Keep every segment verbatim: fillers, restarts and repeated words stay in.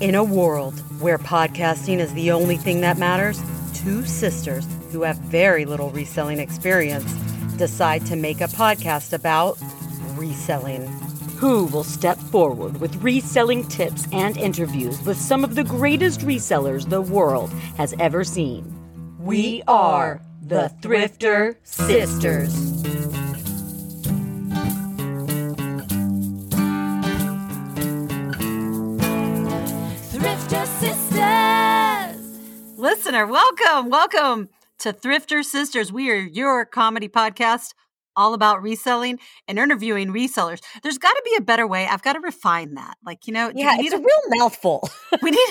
In a world where podcasting is the only thing that matters, two sisters who have very little reselling experience decide to make a podcast about reselling. Who will step forward with reselling tips and interviews with some of the greatest resellers the world has ever seen. We are the Thrifter Sisters. Thrifter Sisters! Listener, welcome, welcome to Thrifter Sisters. We are your comedy podcast all about reselling and interviewing resellers. There's got to be a better way. I've got to refine that. Like, you know. Yeah, it's a, a real mouthful. We need...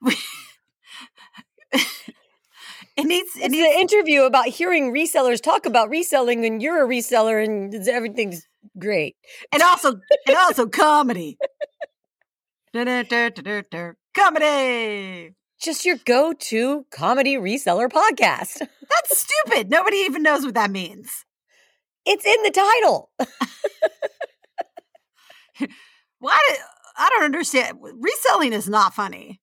We, It needs, it it's needs, an interview about hearing resellers talk about reselling when you're a reseller and everything's great. And also and also comedy. Comedy. Just your go-to comedy reseller podcast. That's stupid. Nobody even knows what that means. It's in the title. Why? I don't understand. Reselling is not funny.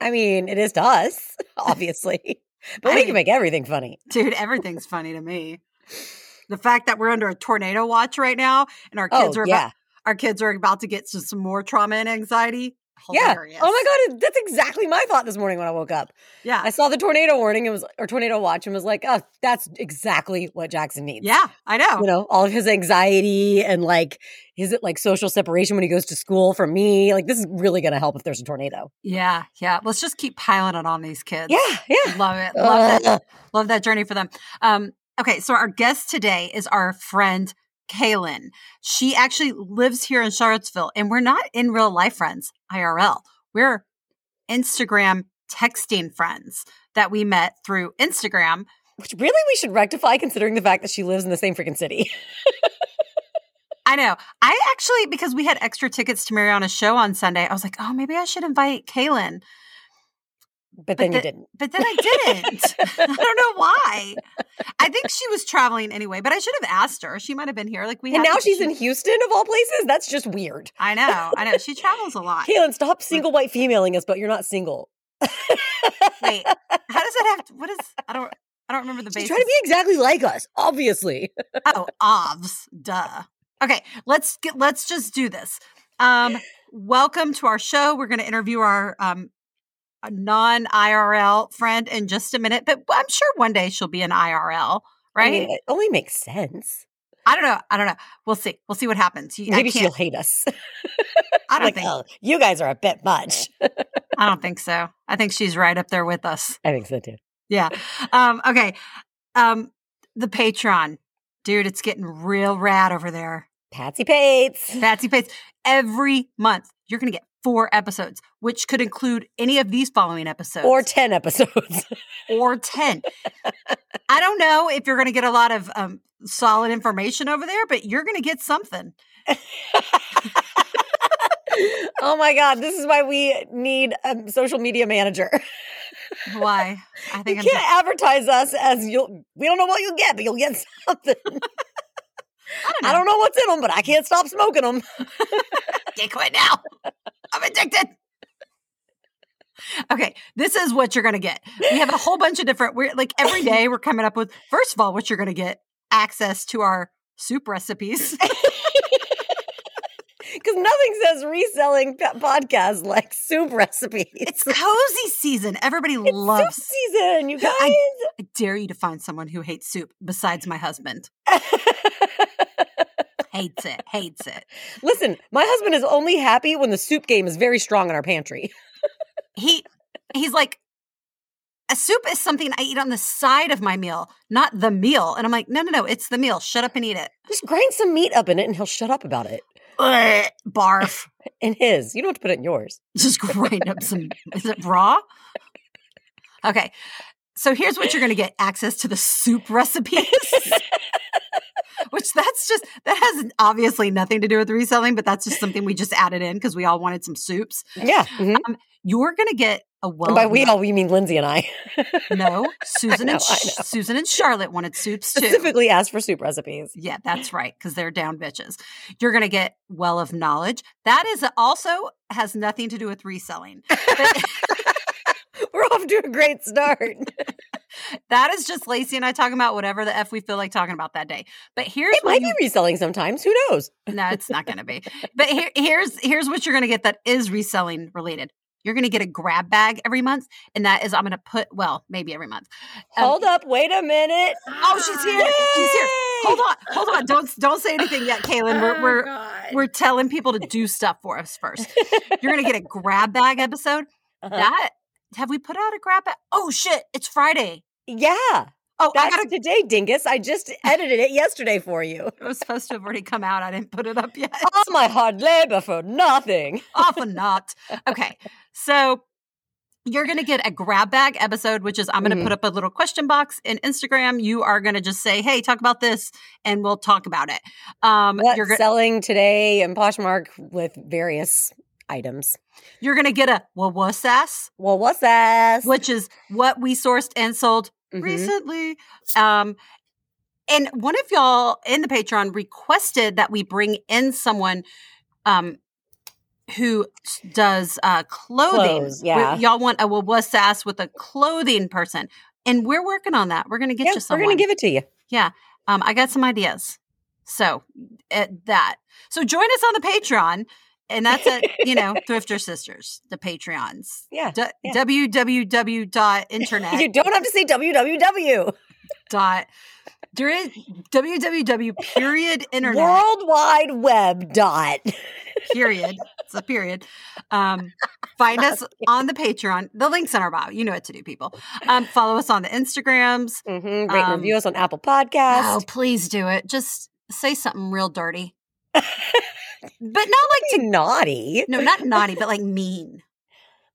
I mean, it is to us, obviously, but I we mean, can make everything funny. Dude, everything's funny to me. The fact that we're under a tornado watch right now and our kids oh, are yeah. about, our kids are about to get to some more trauma and anxiety. Hilarious. Yeah. Oh my God. That's exactly my thought this morning when I woke up. Yeah. I saw the tornado warning and was or tornado watch and was like, oh, that's exactly what Jackson needs. Yeah, I know. You know, all of his anxiety and like his like social separation when he goes to school from me. Like this is really gonna help if there's a tornado. Yeah, yeah. Let's just keep piling it on these kids. Yeah, yeah. Love it. Love uh, that love that journey for them. Um, okay, so our guest today is our friend Kaylin. She actually lives here in Charlottesville, and we're not in real life friends, I R L. We're Instagram texting friends that we met through Instagram. Which really we should rectify considering the fact that she lives in the same freaking city. I know. I actually, because we had extra tickets to Mariana's show on Sunday, I was like, oh, maybe I should invite Kaylin. But, but then the, you didn't. But then I didn't. I don't know why. I think she was traveling anyway, but I should have asked her. She might have been here. Like we. And now to, she's she, in Houston, of all places? That's just weird. I know. I know. She travels a lot. Kaylin, stop single white femaling us, but you're not single. Wait. How does that have to, what is, I don't, I don't remember the basis. She's trying to be exactly like us, obviously. Oh, obvs. Duh. Okay. Let's get, let's just do this. Um, welcome to our show. We're going to interview our, um, a non I R L friend in just a minute, but I'm sure one day she'll be an I R L, right? I mean, it only makes sense. I don't know. I don't know. We'll see. We'll see what happens. You, Maybe she'll hate us. I don't like, think. Oh, you guys are a bit much. I don't think so. I think she's right up there with us. I think so too. Yeah. Um, okay. Um, the Patreon. Dude, it's getting real rad over there. Patsy Pates. Patsy Pates. Every month, you're going to get four episodes, which could include any of these following episodes. Or ten episodes. Or ten. I don't know if you're going to get a lot of um, solid information over there, but you're going to get something. Oh, my God. This is why we need a social media manager. Why? I think you I'm can't not- advertise us as you'll – we don't know what you'll get, but you'll get something. I don't know, I don't know what's in them, but I can't stop smoking them. Can't quit now. I'm addicted. Okay, this is what you're going to get. We have a whole bunch of different, we're like every day we're coming up with, first of all, what you're going to get, access to our soup recipes. Because nothing says reselling podcast like soup recipes. It's cozy season. Everybody it's loves soup season, you guys. I, I dare you to find someone who hates soup besides my husband. Hates it. Hates it. Listen, my husband is only happy when the soup game is very strong in our pantry. he He's like, a soup is something I eat on the side of my meal, not the meal. And I'm like, no, no, no, it's the meal. Shut up and eat it. Just grind some meat up in it and he'll shut up about it. Ugh, barf. In his. You don't have to put it in yours. Just grind up some. Is it raw? Okay. So here's what you're going to get. Access to the soup recipes. Which that's just, that has obviously nothing to do with reselling, but that's just something we just added in because we all wanted some soups. Yeah. Mm-hmm. Um, you're going to get a well. By we all, we mean Lindsay and I. No, Susan I know, and Sh- Susan and Charlotte wanted soups too. Specifically asked for soup recipes. Yeah, that's right, because they're down bitches. You're going to get well of knowledge. That is also has nothing to do with reselling. But- We're off to a great start. That is just Lacey and I talking about whatever the F we feel like talking about that day. But here's it might you, be reselling sometimes. Who knows? No, it's not going to be. But here, here's here's what you're going to get that is reselling related. You're going to get a grab bag every month, and that is I'm going to put well maybe every month. Um, Hold up, wait a minute. Oh, she's here. Yay! She's here. Hold on, hold on. Don't don't say anything yet, Kaylin. We're oh, we're God. we're telling people to do stuff for us first. You're going to get a grab bag episode. Uh-huh. That. Have we put out a grab bag? Oh, shit. It's Friday. Yeah. Oh, that's I got it today, dingus. I just edited it yesterday for you. It was supposed to have already come out. I didn't put it up yet. All my hard labor for nothing. All for naught. Okay. So you're going to get a grab bag episode, which is I'm going to mm-hmm. put up a little question box in Instagram. You are going to just say, hey, talk about this, and we'll talk about it. Um, What's you're go- selling today in Poshmark with various items. You're going to get a well, what's ass? Well, what's ass? Which is what we sourced and sold mm-hmm. recently. Um, and one of y'all in the Patreon requested that we bring in someone um, who does uh, clothing. Clothes, yeah. Y'all want a well, what's ass with a clothing person. And we're working on that. We're going to get yeah, you someone. We're going to give it to you. Yeah. Um, I got some ideas. So at that. So join us on the Patreon. And that's at, you know, Thrifter Sisters, the Patreons. Yeah. D- yeah. www dot internet. You don't have to say www. Dot. There is www period internet. World Wide Web dot. Period. It's a period. Um, find us on the Patreon. The link's in our bio. You know what to do, people. Um, follow us on the Instagrams. Mm-hmm. Rate um, and review us on Apple Podcasts. Oh, please do it. Just say something real dirty. But not like to, naughty. No, not naughty, but like mean.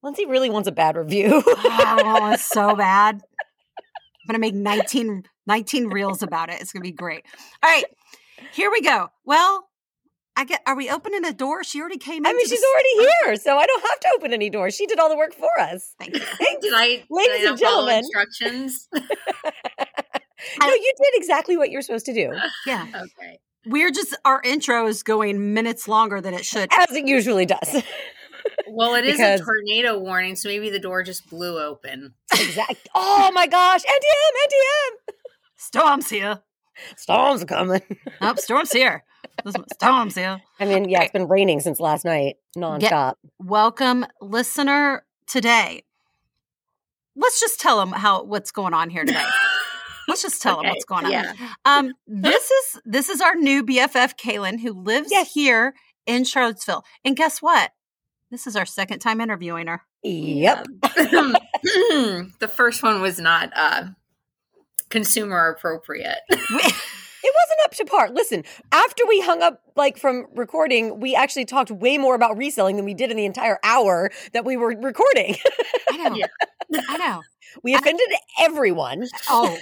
Lindsay really wants a bad review. Oh, it's so bad. I'm going to make nineteen, nineteen reels about it. It's going to be great. All right. Here we go. Well, I get, are we opening a door? She already came in. I mean, she's the, already here, so I don't have to open any doors. She did all the work for us. Thank you. Did I, ladies did I and gentlemen, instructions? No, you did exactly what you're supposed to do. Yeah. Okay. We're just, our intro is going minutes longer than it should. As it usually does. Well, it is a tornado warning, so maybe the door just blew open. Exactly. Oh my gosh. N T M, N T M. Storm's here. Storm's coming. Nope, storm's here. Storm's here. I mean, yeah, it's been raining since last night, nonstop. Get, welcome, listener, today. Let's just tell them how, what's going on here today. Let's just tell okay. them what's going on. Yeah. Um, this is this is our new B F F, Kaylin, who lives yes. here in Charlottesville. And guess what? This is our second time interviewing her. Yep. The first one was not uh, consumer appropriate. It wasn't up to par. Listen, after we hung up like from recording, we actually talked way more about reselling than we did in the entire hour that we were recording. I know. Yeah. I know. We offended I, everyone. Oh.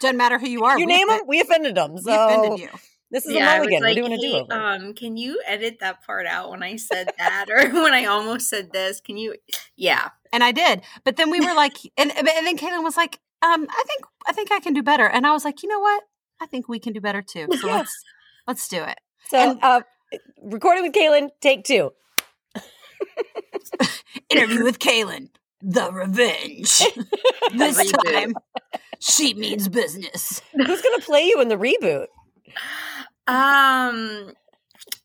Doesn't matter who you are. You we name them, we offended them. So we offended you. This is yeah, a mulligan. Like, we're doing hey, a do-over. Um, can you edit that part out when I said that or when I almost said this? Can you? Yeah. And I did. But then we were like, and, and then Kaylin was like, um, I think I think I can do better. And I was like, you know what? I think we can do better too. So yeah. let's, let's do it. So and, uh, recording with Kaylin, take two. Interview with Kaylin. The revenge. This time, she means business. Who's going to play you in the reboot? Um,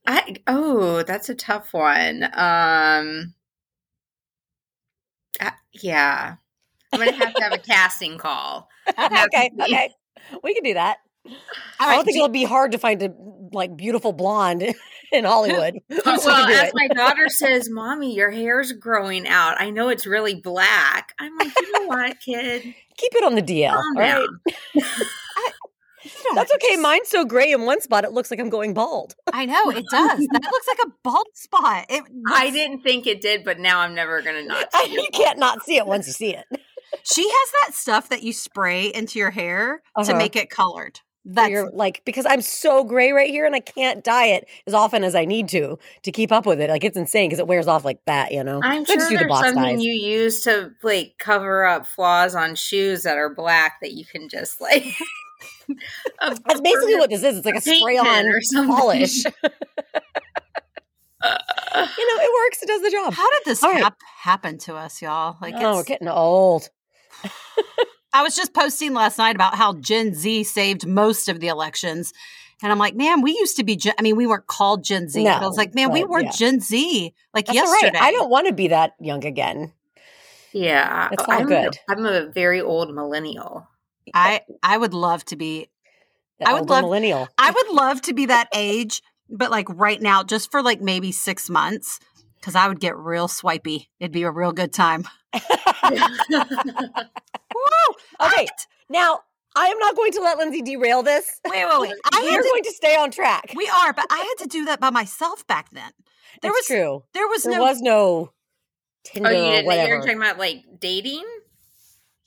I oh, that's a tough one. Um, I, yeah, I'm going to have to have a casting call. Okay, okay, okay, we can do that. All I don't right, think do- it'll be hard to find a like beautiful blonde in Hollywood. Well, so we as it. My daughter says, "Mommy, your hair's growing out. I know it's really black." I'm like, "You know what, kid? Keep it on the D L, Calm right?" I, That's okay. Just... Mine's so gray in one spot, it looks like I'm going bald. I know it does. That looks like a bald spot. It looks... I didn't think it did, but now I'm never gonna not. See you it. Can't not see it once you see it. She has that stuff that you spray into your hair uh-huh. to make it colored. That's you're like, because I'm so gray right here and I can't dye it as often as I need to to keep up with it. Like, it's insane because it wears off like that, you know? I'm sure there's something dyes. You use to, like, cover up flaws on shoes that are black that you can just, like... That's basically what this is. It's like a spray-on polish. Uh, you know, it works. It does the job. How did this right. hap- happen to us, y'all? Like, oh, it's... we're getting old. I was just posting last night about how Gen Z saved most of the elections. And I'm like, man, we used to be, Gen- I mean, we weren't called Gen Z. No, but I was like, man, but, we were yeah. Gen Z like That's yesterday. Right. I don't want to be that young again. Yeah. It's not I'm good. A, I'm a very old millennial. I, I would love to be. That I would love millennial. I would love to be that age, but like right now, just for like maybe six months, because I would get real swipey. It'd be a real good time. Woo! Okay, now I am not going to let Lindsay derail this. Wait, wait, wait! I We're to, going to stay on track. We are, but I had to do that by myself back then. There it's was true. There was there no. There was no Tinder. Oh, you didn't. You're talking about like dating.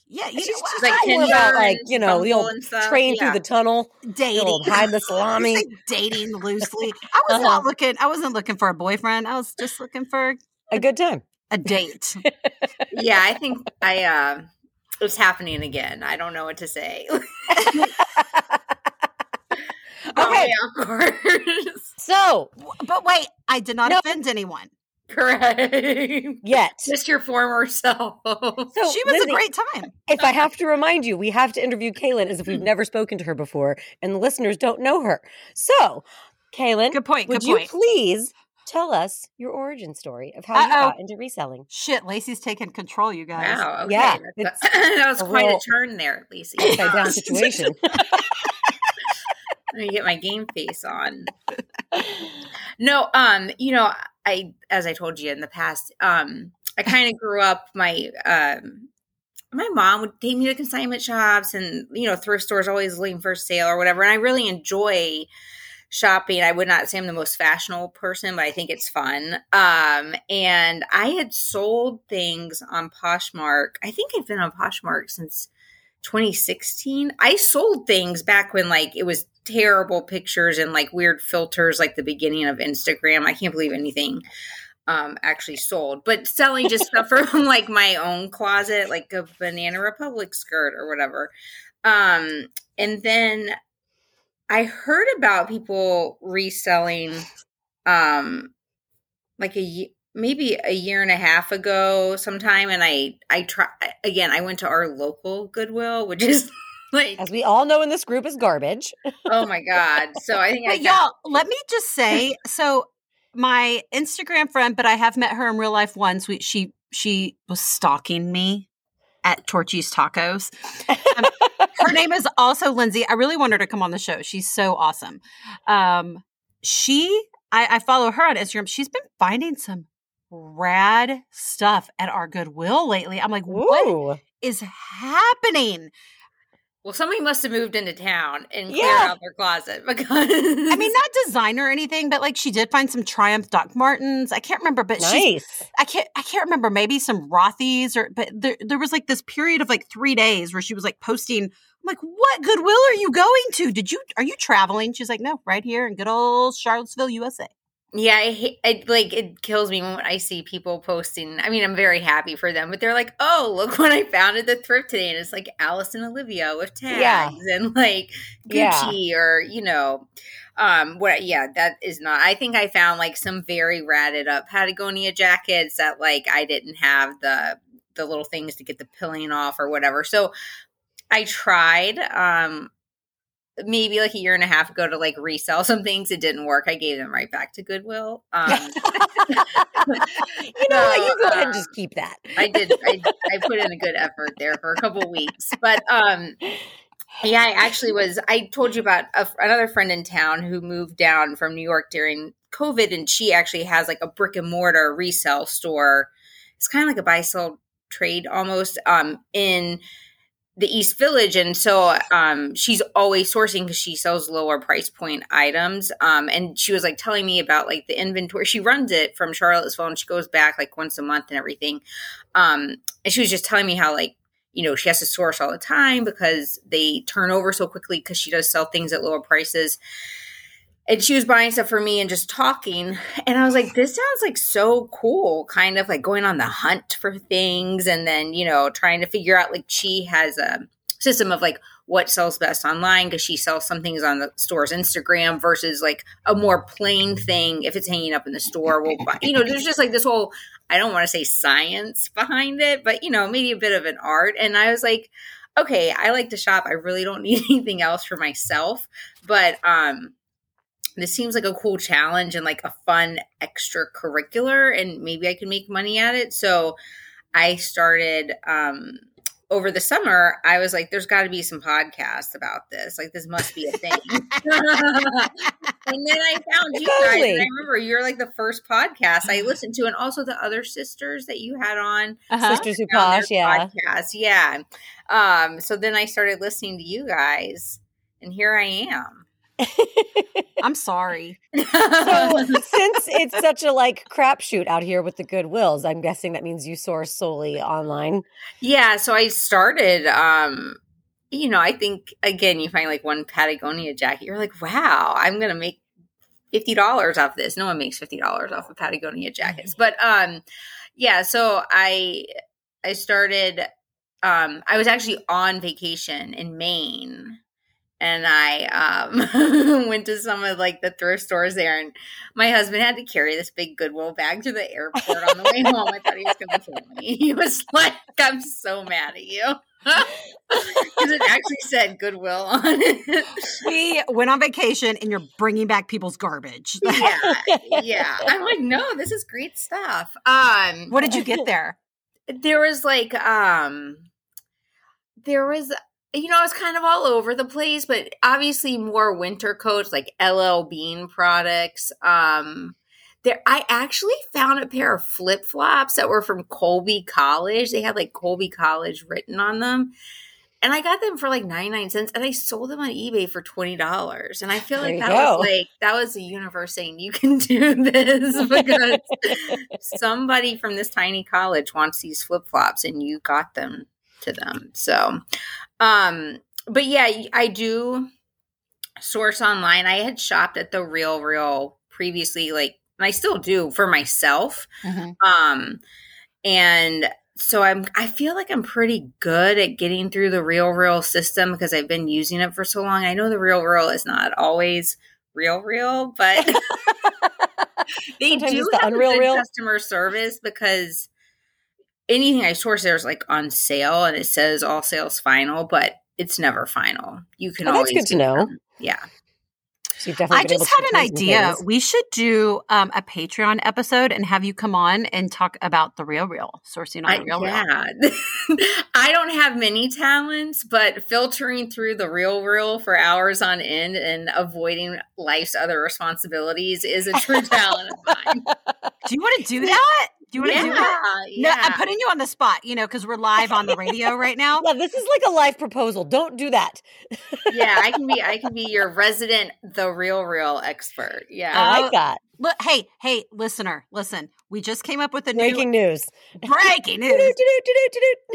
Yeah, you just like about like you know the old train yeah. through the tunnel, dating, the old hide the salami, like dating loosely. I was uh-huh. not looking. I wasn't looking for a boyfriend. I was just looking for a good time, a date. Yeah, I think I. Uh, It's happening again. I don't know what to say. Okay. So, but wait, I did not no. offend anyone. Correct. Yet. Just your former self. So, she was Lindsay, a great time. If I have to remind you, we have to interview Kaylin as if we've never spoken to her before, and the listeners don't know her. So, Kaylin, good point. Would good you point. please tell us your origin story of how Uh-oh. you got into reselling. Shit, Lacey's taking control, you guys. Wow, okay. Yeah, that was quite a, a turn there, Lacey. Upside down situation. Let me get my game face on. No, um, you know, I as I told you in the past, um, I kind of grew up. My um, my mom would take me to consignment shops, and you know, thrift stores always looking for sale or whatever. And I really enjoy shopping. I would not say I'm the most fashionable person, but I think it's fun. Um, and I had sold things on Poshmark. I think I've been on Poshmark since twenty sixteen. I sold things back when like it was terrible pictures and like weird filters, like the beginning of Instagram. I can't believe anything um, actually sold, but selling just stuff from like my own closet, like a Banana Republic skirt or whatever. Um, and then I heard about people reselling um, like a maybe a year and a half ago sometime. And I, I try again, I went to our local Goodwill, which is like, as we all know in this group, is garbage. Oh my God. So I think I got- y'all, let me just say, so my Instagram friend, but I have met her in real life once. We, she, she was stalking me at Torchy's Tacos. Um, her name is also Lindsay. I really want her to come on the show. She's so awesome. Um, she, I, I follow her on Instagram. She's been finding some rad stuff at our Goodwill lately. I'm like, what Ooh. is happening? Well, somebody must have moved into town and cleared yeah. out their closet. Because I mean, not designer or anything, but like she did find some Triumph Doc Martens. I can't remember, but nice. she, I can't, I can't remember. Maybe some Rothy's or, but there, there was like this period of like three days where she was like posting. I'm like, what Goodwill are you going to? Did you, are you traveling? She's like, no, right here in good old Charlottesville, U S A. Yeah, I, I, like it kills me when I see people posting. I mean, I'm very happy for them, but they're like, "Oh, look what I found at the thrift today!" And it's like Alice and Olivia with tags yeah. and like Gucci yeah. or you know, um, what? Yeah, that is not. I think I found like some very ratted up Patagonia jackets that like I didn't have the the little things to get the pilling off or whatever. So I tried. Um, Maybe like a year and a half ago to like resell some things. It didn't work. I gave them right back to Goodwill. Um, you know what? You go ahead and just keep that. I did. I, I put in a good effort there for a couple of weeks. But um, yeah, I actually was. I told you about a, another friend in town who moved down from New York during COVID, and she actually has like a brick and mortar resale store. It's kind of like a buy sell trade almost um, in the East Village. And so um, she's always sourcing because she sells lower price point items. Um, and she was like telling me about like the inventory. She runs it from Charlottesville and she goes back like once a month and everything. Um, and she was just telling me how like, you know, she has to source all the time because they turn over so quickly because she does sell things at lower prices. And she was buying stuff for me and just talking. And I was like, this sounds like so cool, kind of like going on the hunt for things. And then, you know, trying to figure out, like, she has a system of like what sells best online because she sells some things on the store's Instagram versus like a more plain thing. If it's hanging up in the store, we'll buy, you know, there's just like this whole, I don't want to say science behind it, but, you know, maybe a bit of an art. And I was like, okay, I like to shop. I really don't need anything else for myself, but, um, this seems like a cool challenge and like a fun extracurricular, and maybe I can make money at it. So I started um, over the summer. I was like, there's got to be some podcasts about this. Like, this must be a thing. And then I found you guys. And I remember you're like the first podcast I listened to, and also the other sisters that you had on. Uh-huh. Sisters Who Posh, yeah. Podcasts. Yeah. Um, so then I started listening to you guys, and here I am. I'm sorry. So, since it's such a like crapshoot out here with the Goodwills, I'm guessing that means you source solely online. Yeah. So I started, um, you know, I think, again, you find like one Patagonia jacket. You're like, wow, I'm going to make fifty dollars off this. No one makes fifty dollars off of Patagonia jackets. But um, yeah, so I I started, um, I was actually on vacation in Maine. And I um, went to some of like the thrift stores there, and my husband had to carry this big Goodwill bag to the airport on the way home. I thought he was going to kill me. He was like, "I'm so mad at you," because it actually said Goodwill on it. We went on vacation, and you're bringing back people's garbage. Yeah, yeah. I'm like, no, this is great stuff. Um, what did you get there? There was like, um, there was. You know, I was kind of all over the place, but obviously more winter coats, like L L Bean products. Um, there, I actually found a pair of flip-flops that were from Colby College. They had like Colby College written on them. And I got them for like ninety-nine cents, and I sold them on eBay for twenty dollars. And I feel like that go. was like, that was the universe saying, you can do this, because somebody from this tiny college wants these flip-flops, and you got them to them. So... Um, but yeah, I do source online. I had shopped at The Real Real previously, like, and I still do for myself. Mm-hmm. Um, and so I'm, I feel like I'm pretty good at getting through The Real Real system because I've been using it for so long. I know The Real Real is not always real, real, but they Sometimes do the have unreal, good real. customer service, because anything I source there is like on sale, and it says all sales final, but it's never final. You can oh, always that's good to know. Them. Yeah. So you've definitely I just had an idea. We should do um, a Patreon episode and have you come on and talk about The Real Real, sourcing on I, The Real yeah. Real. I don't have many talents, but filtering through The Real Real for hours on end and avoiding life's other responsibilities is a true talent of mine. Do you want to do that? Do you want yeah, to do that? Yeah. No, I'm putting you on the spot, you know, because we're live on the radio right now. Yeah, this is like a live proposal. Don't do that. Yeah, I can be I can be your resident The Real Real expert. Yeah. I like that. Look, hey, hey, listener, listen. We just came up with a breaking new, news. Breaking news.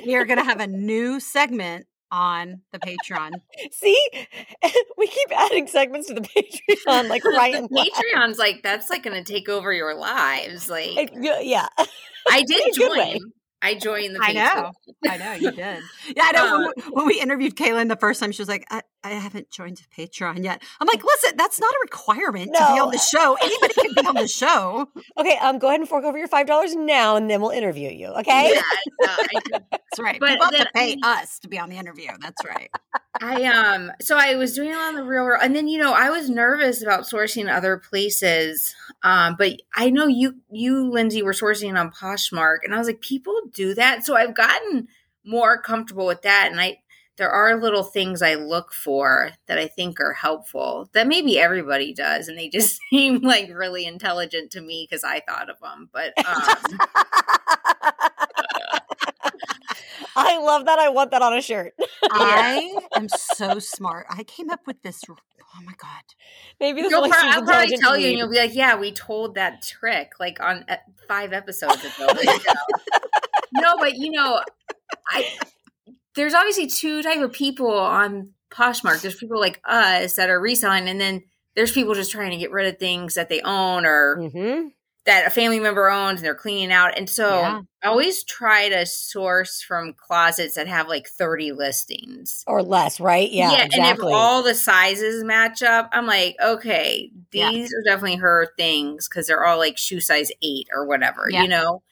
We are gonna have a new segment on the Patreon. See, we keep adding segments to the Patreon, like right and Patreon's left. Like, that's like going to take over your lives. Like, it, yeah, I did join. I joined the Patreon. I know. I know you did. Yeah, I know. Um, when, when we interviewed Kaylin the first time, she was like, I, I haven't joined a Patreon yet. I'm like, listen, that's not a requirement no. to be on the show. Anybody can be on the show. Okay, um, go ahead and fork over your five dollars now, and then we'll interview you, okay? Yeah, no, I do. That's right. But people have to pay I, us to be on the interview. That's right. I um, So I was doing it on The Real World, and then, you know, I was nervous about sourcing other places, um, but I know you, you, Lindsay, were sourcing on Poshmark, and I was like, people do that. So I've gotten more comfortable with that. And I, there are little things I look for that I think are helpful that maybe everybody does. And they just seem like really intelligent to me because I thought of them, but, um, I love that. I want that on a shirt. I am so smart. I came up with this. Oh my God. Maybe this I'll probably tell you, and you'll be like, yeah, we told that trick like on uh, five episodes ago. No, but you know, I there's obviously two type of people on Poshmark. There's people like us that are reselling, and then there's people just trying to get rid of things that they own or mm-hmm. that a family member owns and they're cleaning out. And so yeah. I always try to source from closets that have like thirty listings. Or less, right? Yeah, yeah, exactly. And if all the sizes match up, I'm like, okay, these yeah. are definitely her things because they're all like shoe size eight or whatever, yeah. you know?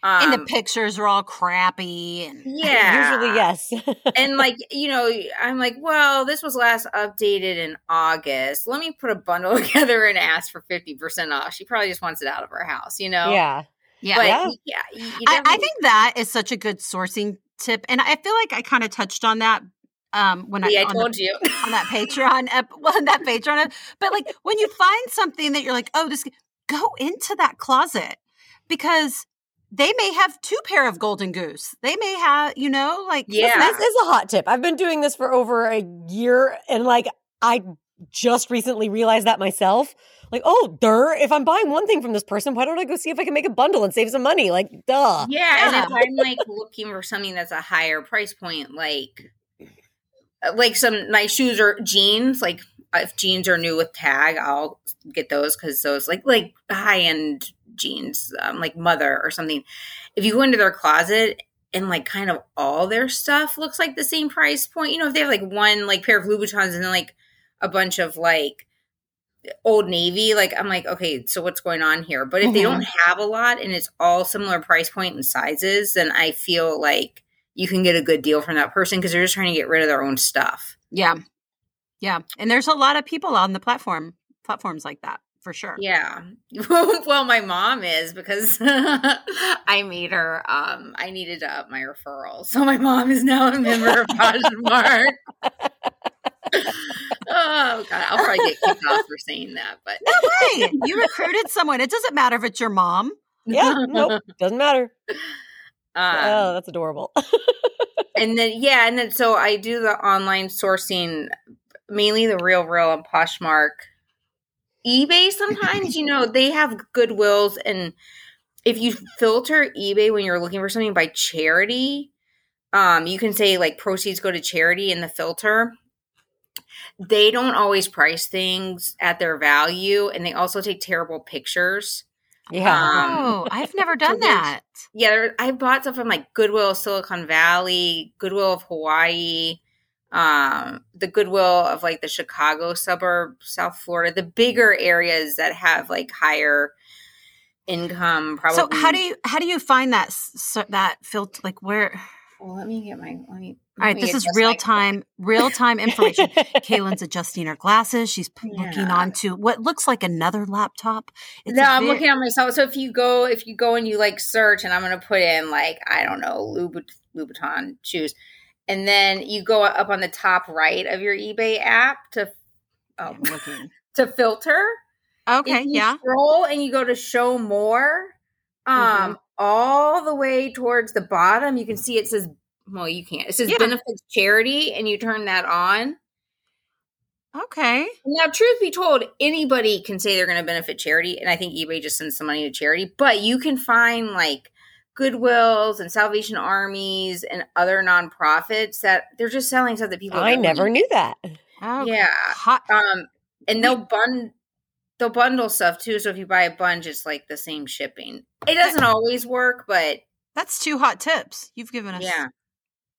Um, and the pictures are all crappy. And yeah. Usually, yes. And like, you know, I'm like, well, this was last updated in August. Let me put a bundle together and ask for fifty percent off. She probably just wants it out of her house, you know? Yeah. Yeah. But yeah. yeah you, you I, I think that is such a good sourcing tip. And I feel like I kind of touched on that um, when yeah, I, I told the, you on that Patreon, ep- well, on that Patreon. Ep- but like when you find something that you're like, oh, just go into that closet because they may have two pair of Golden Goose. They may have, you know, like. Yeah. This is a hot tip. I've been doing this for over a year. And like, I just recently realized that myself. Like, oh, duh, if I'm buying one thing from this person, why don't I go see if I can make a bundle and save some money? Like, duh. Yeah. yeah. And if I'm like looking for something that's a higher price point, like, like some nice shoes or jeans, like if jeans are new with tag, I'll get those because those like, like high end jeans, um, like Mother or something. If you go into their closet and like kind of all their stuff looks like the same price point, you know, if they have like one like pair of Louboutins and then like a bunch of like Old Navy, like I'm like, okay, so what's going on here? But if mm-hmm. they don't have a lot and it's all similar price point and sizes, then I feel like you can get a good deal from that person because they're just trying to get rid of their own stuff. Yeah. Yeah. And there's a lot of people on the platform, platforms like that. For sure. Yeah. Well, my mom is because I made her. Um, I needed to up my referral. So my mom is now a member of Poshmark. Oh, God. I'll probably get kicked off for saying that. But no way. You recruited someone. It doesn't matter if it's your mom. Yeah. Nope. Doesn't matter. Um, oh, that's adorable. And then, yeah. And then so I do the online sourcing, mainly the Real Real on Poshmark. eBay sometimes, you know, they have Goodwills, and if you filter eBay when you're looking for something by charity, um, you can say like proceeds go to charity in the filter. They don't always price things at their value, and they also take terrible pictures. Yeah, um, oh, I've never done that. Yeah, there, I bought stuff from like Goodwill of Silicon Valley, Goodwill of Hawaii. Um, the Goodwill of like the Chicago suburb, South Florida, the bigger areas that have like higher income. Probably. So how do you how do you find that so that filter? Like where? Well, let me get my. Let me. All let right, me this is real time, real time information. Kaylin's adjusting her glasses. She's yeah. looking onto what looks like another laptop. It's no, I'm bit- looking on myself. So if you go, if you go and you like search, and I'm going to put in like I don't know Louboutin, Louboutin shoes. And then you go up on the top right of your eBay app to oh, to filter. Okay, you yeah. Scroll and you go to show more. Um, mm-hmm. All the way towards the bottom, you can see it says, well, you can't. It says yeah. benefits charity, and you turn that on. Okay. Now, truth be told, anybody can say they're going to benefit charity, and I think eBay just sends some money to charity. But you can find like Goodwills and Salvation Armies and other nonprofits that they're just selling stuff that people. I never knew that. Oh, yeah. Hot. Um, and they'll bund- they'll bundle stuff too. So if you buy a bunch, it's like the same shipping. It doesn't always work, but that's two hot tips you've given us. Yeah.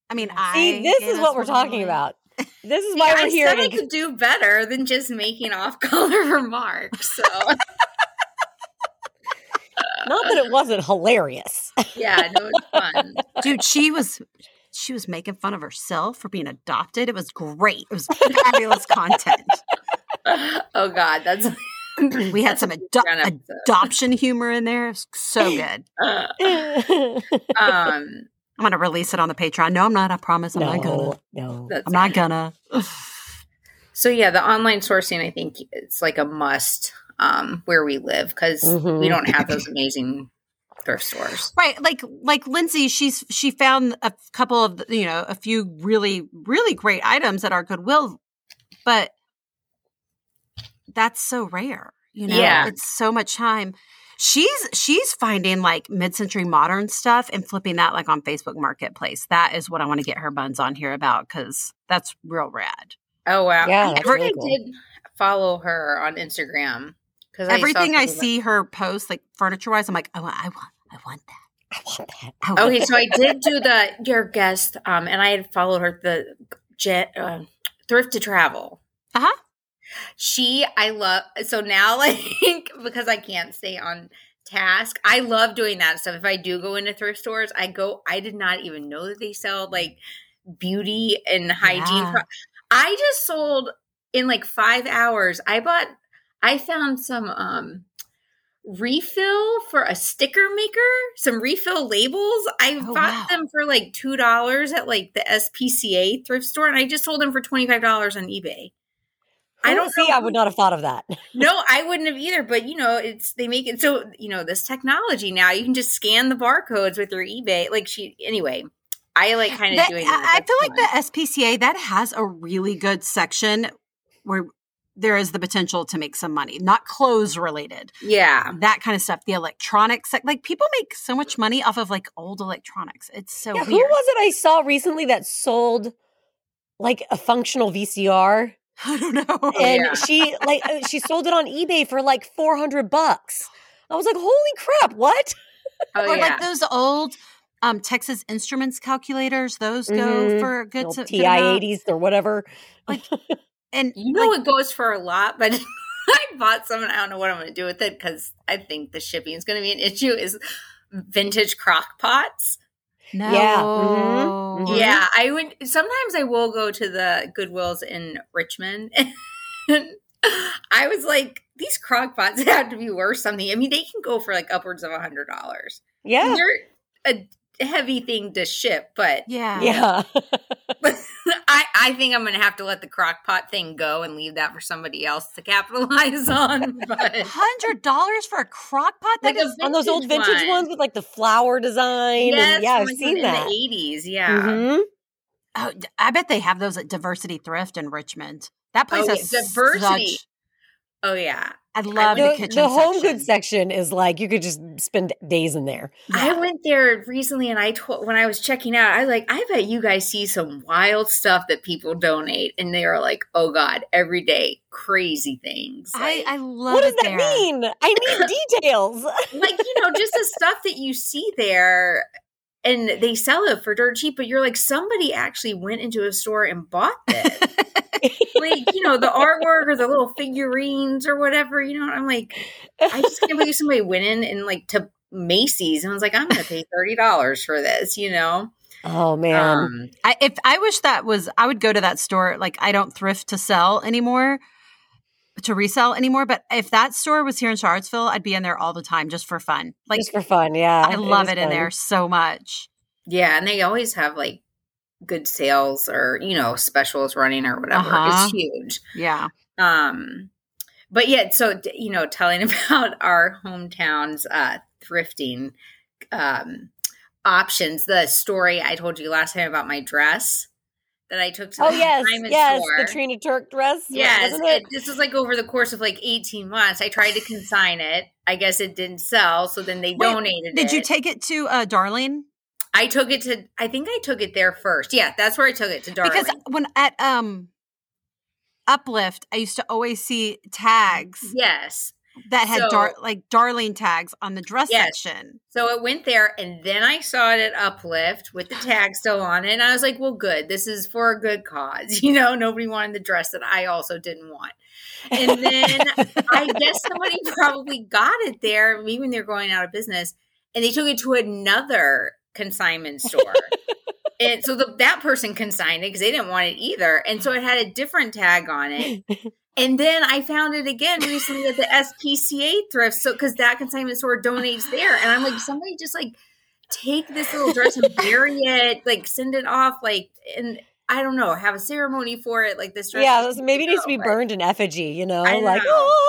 I mean, I see. This is what we're talking about. This is why yeah, we're here. I said I could do better than just making off color remarks. So. Not that it wasn't hilarious. Yeah, no, it was fun. Dude, she was she was making fun of herself for being adopted. It was great. It was fabulous content. Oh God, that's we had some ado- adoption humor in there. It was so good. Uh, um, I'm gonna release it on the Patreon. No, I'm not. I promise. I'm no, not gonna. No, that's I'm not gonna. So yeah, the online sourcing, I think it's like a must. Um, where we live because mm-hmm. we don't have those amazing thrift stores, right? Like, like Lindsay, she's she found a couple of you know a few really really great items at our Goodwill, but that's so rare, you know. Yeah. It's so much time. she's she's finding like mid-century modern stuff and flipping that like on Facebook Marketplace. That is what I want to get her buns on here about, because that's real rad. Oh, wow. Yeah, I really cool. did follow her on Instagram. I Everything I see like, her post, like furniture-wise, I'm like, oh, I want I want that. I want that. I want okay, that. So I did do the your guest, um, and I had followed her, the jet uh, Thrift to Travel. Uh-huh. She, I love, so now like, because I can't stay on task, I love doing that stuff. If I do go into thrift stores, I go, I did not even know that they sell like beauty and hygiene. Yeah. Pro- I just sold in like five hours. I bought, I found some um, refill for a sticker maker, some refill labels. I oh, bought wow. them for like two dollars at like the S P C A thrift store, and I just sold them for twenty-five dollars on eBay. I don't see. I would not have thought of that. No, I wouldn't have either. But, you know, it's, they make it so, you know, this technology now, you can just scan the barcodes with your eBay. Like she, anyway, I like kind of doing that. I feel like the S P C A, that has a really good section where there is the potential to make some money, not clothes related. Yeah. That kind of stuff. The electronics, like people make so much money off of like old electronics. It's so yeah, weird. Who was it I saw recently that sold like a functional V C R? I don't know. And yeah. she like she sold it on eBay for like four hundred bucks. I was like, "Holy crap! What?" Oh, or yeah. like those old um, Texas Instruments calculators; those mm-hmm. go for a good no, T I eighties or whatever. Like, and you know, like, it goes for a lot. But I bought some, and I don't know what I'm going to do with it because I think the shipping is going to be an issue. Is vintage crock pots. No. Yeah. Mm-hmm. Mm-hmm. Yeah. I would sometimes I will go to the Goodwills in Richmond. And I was like, these crock pots have to be worth something. I mean, they can go for like upwards of a hundred dollars. Yeah. They're a heavy thing to ship, but yeah. Yeah. But I, I think I'm gonna have to let the crock pot thing go and leave that for somebody else to capitalize on. But hundred dollars for a crock pot? That like is on those old vintage one. ones with like the flower design. Yes, and, yeah, I've seen that. In the eighties, yeah. Mm-hmm. Oh, I bet they have those at Diversity Thrift in Richmond. That place oh, has diversity. Such- oh yeah. I love I the, the kitchen The home section. goods section is like, you could just spend days in there. Yeah. I went there recently and I told, when I was checking out, I was like, I bet you guys see some wild stuff that people donate. And they are like, oh God, every day, crazy things. Like, I, I love What does that there. mean? I need details. Like, you know, just the stuff that you see there and they sell it for dirt cheap, but you're like, somebody actually went into a store and bought this. Like, you know, the artwork or the little figurines or whatever, you know, I'm like, I just can't believe somebody went in and like to Macy's and I was like, I'm going to pay thirty dollars for this, you know? Oh man. Um, I, if I wish that was, I would go to that store. Like I don't thrift to sell anymore, to resell anymore. But if that store was here in Charlottesville, I'd be in there all the time just for fun. Like just for fun. Yeah. I love it, it in there so much. Yeah. And they always have like good sales or, you know, specials running or whatever. Uh-huh. It's huge. Yeah. Um, but yeah, so, you know, telling about our hometown's uh, thrifting um, options, the story I told you last time about my dress that I took to oh, the yes, Diamond yes, store. The Trina Turk dress. Yes. Wasn't it? It, this is like over the course of like eighteen months. I tried to consign it. I guess it didn't sell. So then they Wait, donated did it. Did you take it to uh, Darlene? I took it to, I think I took it there first. Yeah, that's where I took it to Darlene. Because when at um, Uplift, I used to always see tags. Yes. That had so, Dar- like Darlene tags on the dress yes. section. So it went there and then I saw it at Uplift with the tag still on it. And I was like, well, good. This is for a good cause. You know, nobody wanted the dress that I also didn't want. And then I guess somebody probably got it there, maybe when they're going out of business, and they took it to another consignment store. And so the, that person consigned it because they didn't want it either. And so it had a different tag on it. And then I found it again recently at the S P C A thrift. So because that consignment store donates there. And I'm like, somebody just like take this little dress and bury it, like send it off, like, and I don't know, have a ceremony for it. Like this dress. Yeah, maybe it needs to be burned in effigy, you know, like, oh.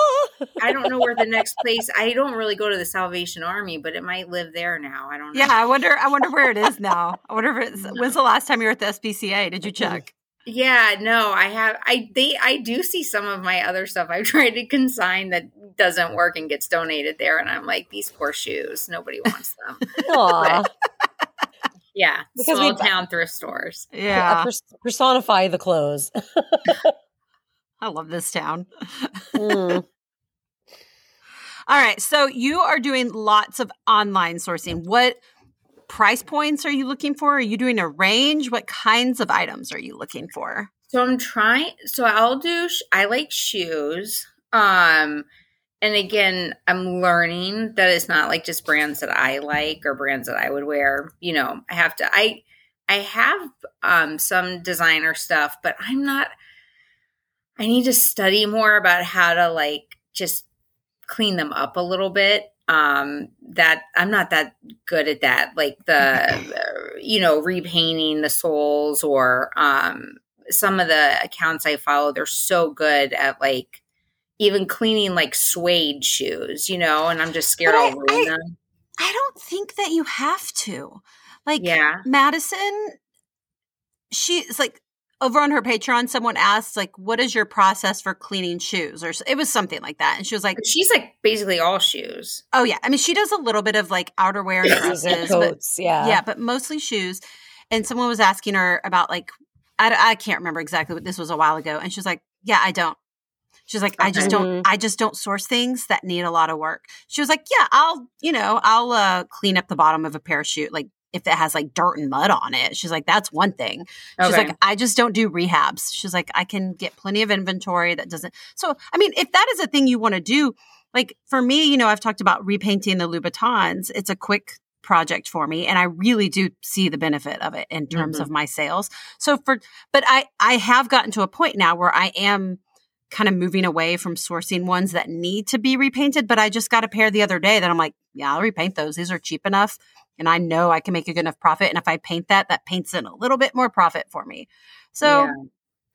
I don't know where the next place, I don't really go to the Salvation Army, but it might live there now. I don't know. Yeah, I wonder I wonder where it is now. I wonder if it's, when's the last time you were at the S P C A? Did you check? Yeah, no, I have, I, they, I do see some of my other stuff I've tried to consign that doesn't work and gets donated there. And I'm like, these poor shoes, nobody wants them. Aww. But, yeah. Because small town thrift stores. Yeah. Pers- personify the clothes. I love this town. Mm. All right. So you are doing lots of online sourcing. What price points are you looking for? Are you doing a range? What kinds of items are you looking for? So I'm trying, so I'll do, I like shoes. Um, and again, I'm learning that it's not like just brands that I like or brands that I would wear. You know, I have to, I, I have um, some designer stuff, but I'm not, I need to study more about how to like, just clean them up a little bit. Um, that I'm not that good at that, like the, you know, repainting the soles or, um, some of the accounts I follow, they're so good at like even cleaning like suede shoes, you know, and I'm just scared I'll ruin them. I don't think that you have to, like, yeah. Madison, she's like over on her Patreon, someone asked, like, what is your process for cleaning shoes? Or it was something like that. And she was like, she's like basically all shoes. Oh, yeah. I mean, she does a little bit of like outerwear and dresses. Coats, but, yeah. Yeah, but mostly shoes. And someone was asking her about like, I, I can't remember exactly what this was a while ago. And she was like, yeah, I don't. She's like, okay. I just don't, I just don't source things that need a lot of work. She was like, yeah, I'll, you know, I'll uh, clean up the bottom of a parachute. Like, if it has like dirt and mud on it. She's like, that's one thing. She's okay. like, I just don't do rehabs. She's like, I can get plenty of inventory that doesn't. So, I mean, if that is a thing you want to do, like for me, you know, I've talked about repainting the Louboutins. It's a quick project for me. And I really do see the benefit of it in terms mm-hmm. of my sales. So for, but I, I have gotten to a point now where I am kind of moving away from sourcing ones that need to be repainted. But I just got a pair the other day that I'm like, yeah, I'll repaint those. These are cheap enough. And I know I can make a good enough profit. And if I paint that, that paints in a little bit more profit for me. So yeah.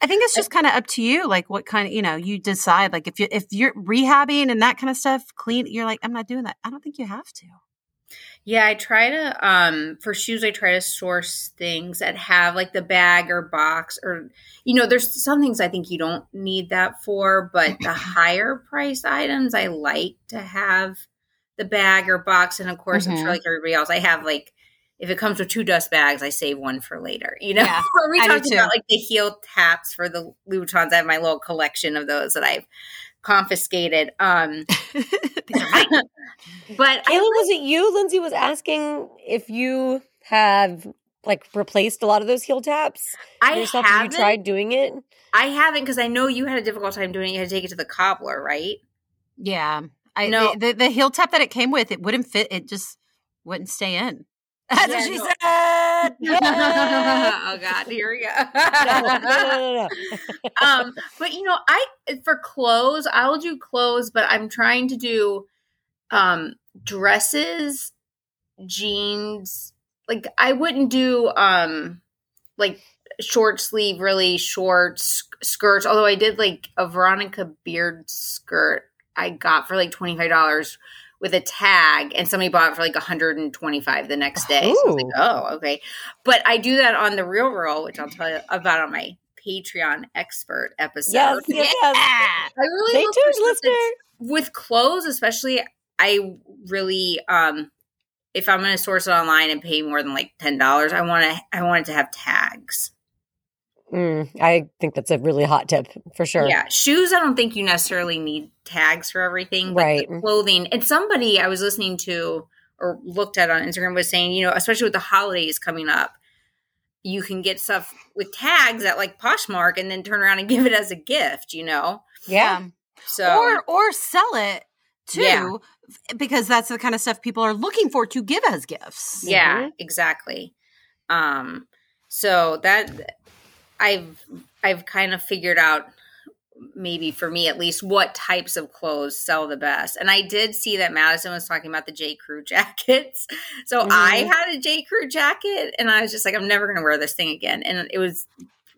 I think it's just kind of up to you. Like what kind of, you know, you decide like if you, if you're rehabbing and that kind of stuff clean, you're like, I'm not doing that. I don't think you have to. Yeah. I try to, um, for shoes, I try to source things that have like the bag or box or, you know, there's some things I think you don't need that for, but the higher priced items I like to have the bag or box. And of course, mm-hmm. I'm sure like everybody else, I have like, if it comes with two dust bags, I save one for later, you know, yeah, we talked about like the heel taps for the Louboutins. I have my little collection of those that I've confiscated. Um, but Kaylin, was it you, Lindsay was asking if you have like replaced a lot of those heel taps? I yourself, haven't. Have you tried doing it? I haven't. Cause I know you had a difficult time doing it. You had to take it to the cobbler, right? Yeah. I know the, the, the heel tap that it came with, it wouldn't fit. It just wouldn't stay in. That's yeah, what she no. said. Yeah. Oh God, here we go. no, no, no, no. um, but you know, I for clothes, I'll do clothes, but I'm trying to do um, dresses, jeans. Like I wouldn't do um, like short sleeve, really short sk- skirts. Although I did like a Veronica Beard skirt. I got for like twenty-five dollars with a tag and somebody bought it for like one hundred twenty-five dollars the next day. So I was like, oh, okay. But I do that on The Real Real, which I'll tell you about on my Patreon expert episode. Yes, yes, yeah. yes. I really Stay tuned, listener. With clothes, especially, I really, um, if I'm going to source it online and pay more than like ten dollars, I want to, I want it to have tags. Mm, I think that's a really hot tip for sure. Yeah. Shoes, I don't think you necessarily need tags for everything. But right. The clothing. And somebody I was listening to or looked at on Instagram was saying, you know, especially with the holidays coming up, you can get stuff with tags at like Poshmark and then turn around and give it as a gift, you know? Yeah. So Or, or sell it too, yeah. because that's the kind of stuff people are looking for to give as gifts. Yeah, mm-hmm. exactly. Um, so that... I've I've kind of figured out, maybe for me at least, what types of clothes sell the best. And I did see that Madison was talking about the J.Crew jackets. So mm-hmm. I had a J.Crew jacket and I was just like, I'm never going to wear this thing again. And it was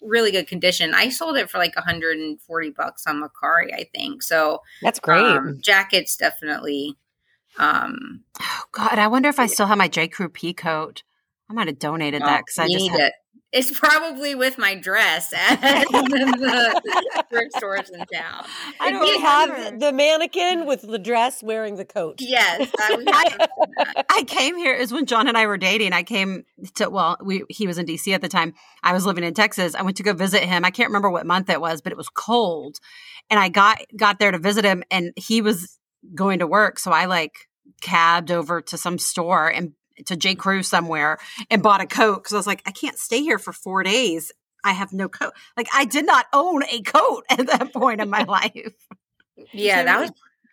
really good condition. I sold it for like one hundred forty bucks on Mercari, I think. So that's great. Um, jackets definitely. Um, oh God, I wonder if I still have my J.Crew pea coat. I might have donated oh, that because I just had- it. It's probably with my dress at the thrift stores in town. I don't really have the mannequin with the dress wearing the coat. Yes. I, I, I came here, is when John and I were dating. I came to, well, we, he was in D C at the time. I was living in Texas. I went to go visit him. I can't remember what month it was, but it was cold. And I got, got there to visit him and he was going to work. So I like cabbed over to some store and to J.Crew somewhere and bought a coat because I was like, I can't stay here for four days. I have no coat. Like I did not own a coat at that point in my life. Yeah, so that was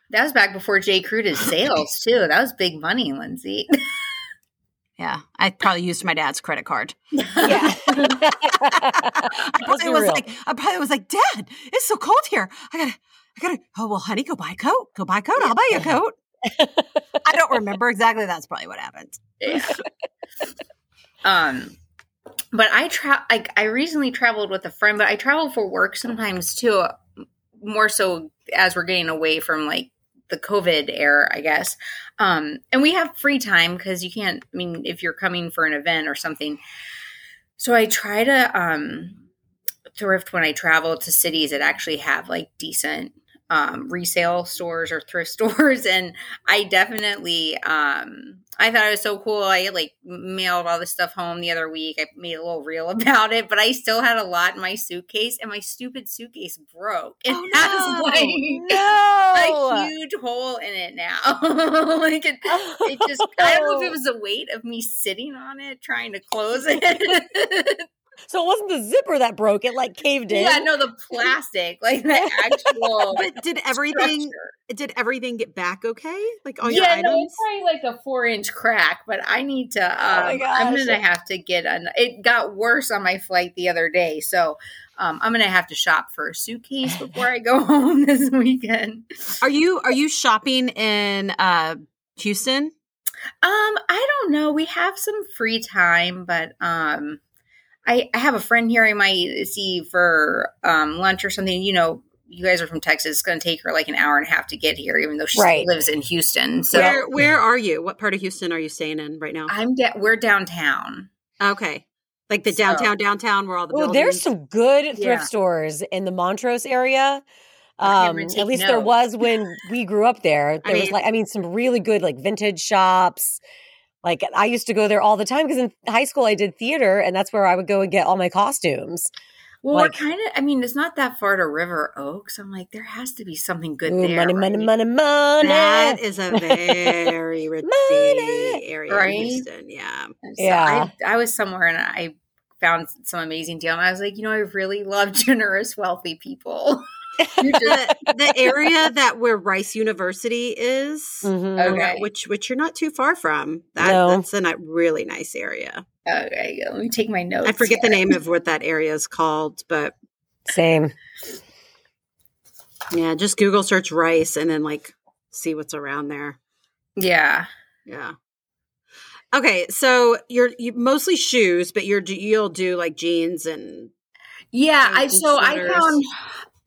that was back before J.Crew did sales too. That was big money, Lindsay. Yeah, I probably used my dad's credit card. Yeah, I probably was real. like, I probably was like, Dad, it's so cold here. I gotta, I gotta. Oh well, honey, go buy a coat. Go buy a coat. I'll buy you a coat. I don't remember exactly. That's probably what happened. Yeah. Um, but I tra- I, I recently traveled with a friend, but I travel for work sometimes too, uh, more so as we're getting away from like the COVID era, I guess. Um, and we have free time because you can't, I mean, if you're coming for an event or something. So I try to um, thrift when I travel to cities that actually have like decent um, resale stores or thrift stores. And I definitely, um, I thought it was so cool. I like mailed all this stuff home the other week. I made a little reel about it, but I still had a lot in my suitcase and my stupid suitcase broke. And oh, that was no, like no. a huge hole in it now. Like it, it just, I don't know if it was the weight of me sitting on it, trying to close it. So it wasn't the zipper that broke; it like caved in. Yeah, no, the plastic, like the actual. But did everything? Structure. Did everything get back okay? Like all your yeah, items? Yeah, no, it's probably like a four-inch crack. But I need to. Um, oh I'm gonna have to get an. It got worse on my flight the other day, so um, I'm gonna have to shop for a suitcase before I go home this weekend. Are you Are you shopping in uh, Houston? Um, I don't know. We have some free time, but um. I, I have a friend here I might see for um, lunch or something. You know, you guys are from Texas. It's going to take her like an hour and a half to get here, even though she right. lives in Houston. So, where, where are you? What part of Houston are you staying in right now? I'm da- we're downtown. Okay, like the downtown, so, downtown where all the buildings. Oh, there's some good thrift yeah. stores in the Montrose area. Um, at least notes. There was when we grew up there. There I mean, was like, I mean, some really good like vintage shops. Like I used to go there all the time because in high school I did theater and that's where I would go and get all my costumes. Well, like, we're kind of, I mean, it's not that far to River Oaks. I'm like, there has to be something good ooh, there. Money, right? money, money, money. That is a very rich area in right? Houston. Yeah. So yeah. I, I was somewhere and I found some amazing deal and I was like, you know, I really love generous, wealthy people. the, the area that where Rice University is, mm-hmm. okay. which which you're not too far from. That, no. That's a not really nice area. Okay, let me take my notes. I forget here. the name of what that area is called, but same. Yeah, just Google search Rice and then like see what's around there. Yeah, yeah. Okay, so you're you, mostly shoes, but you're you'll do like jeans and yeah. Jeans I and so sweaters. I found.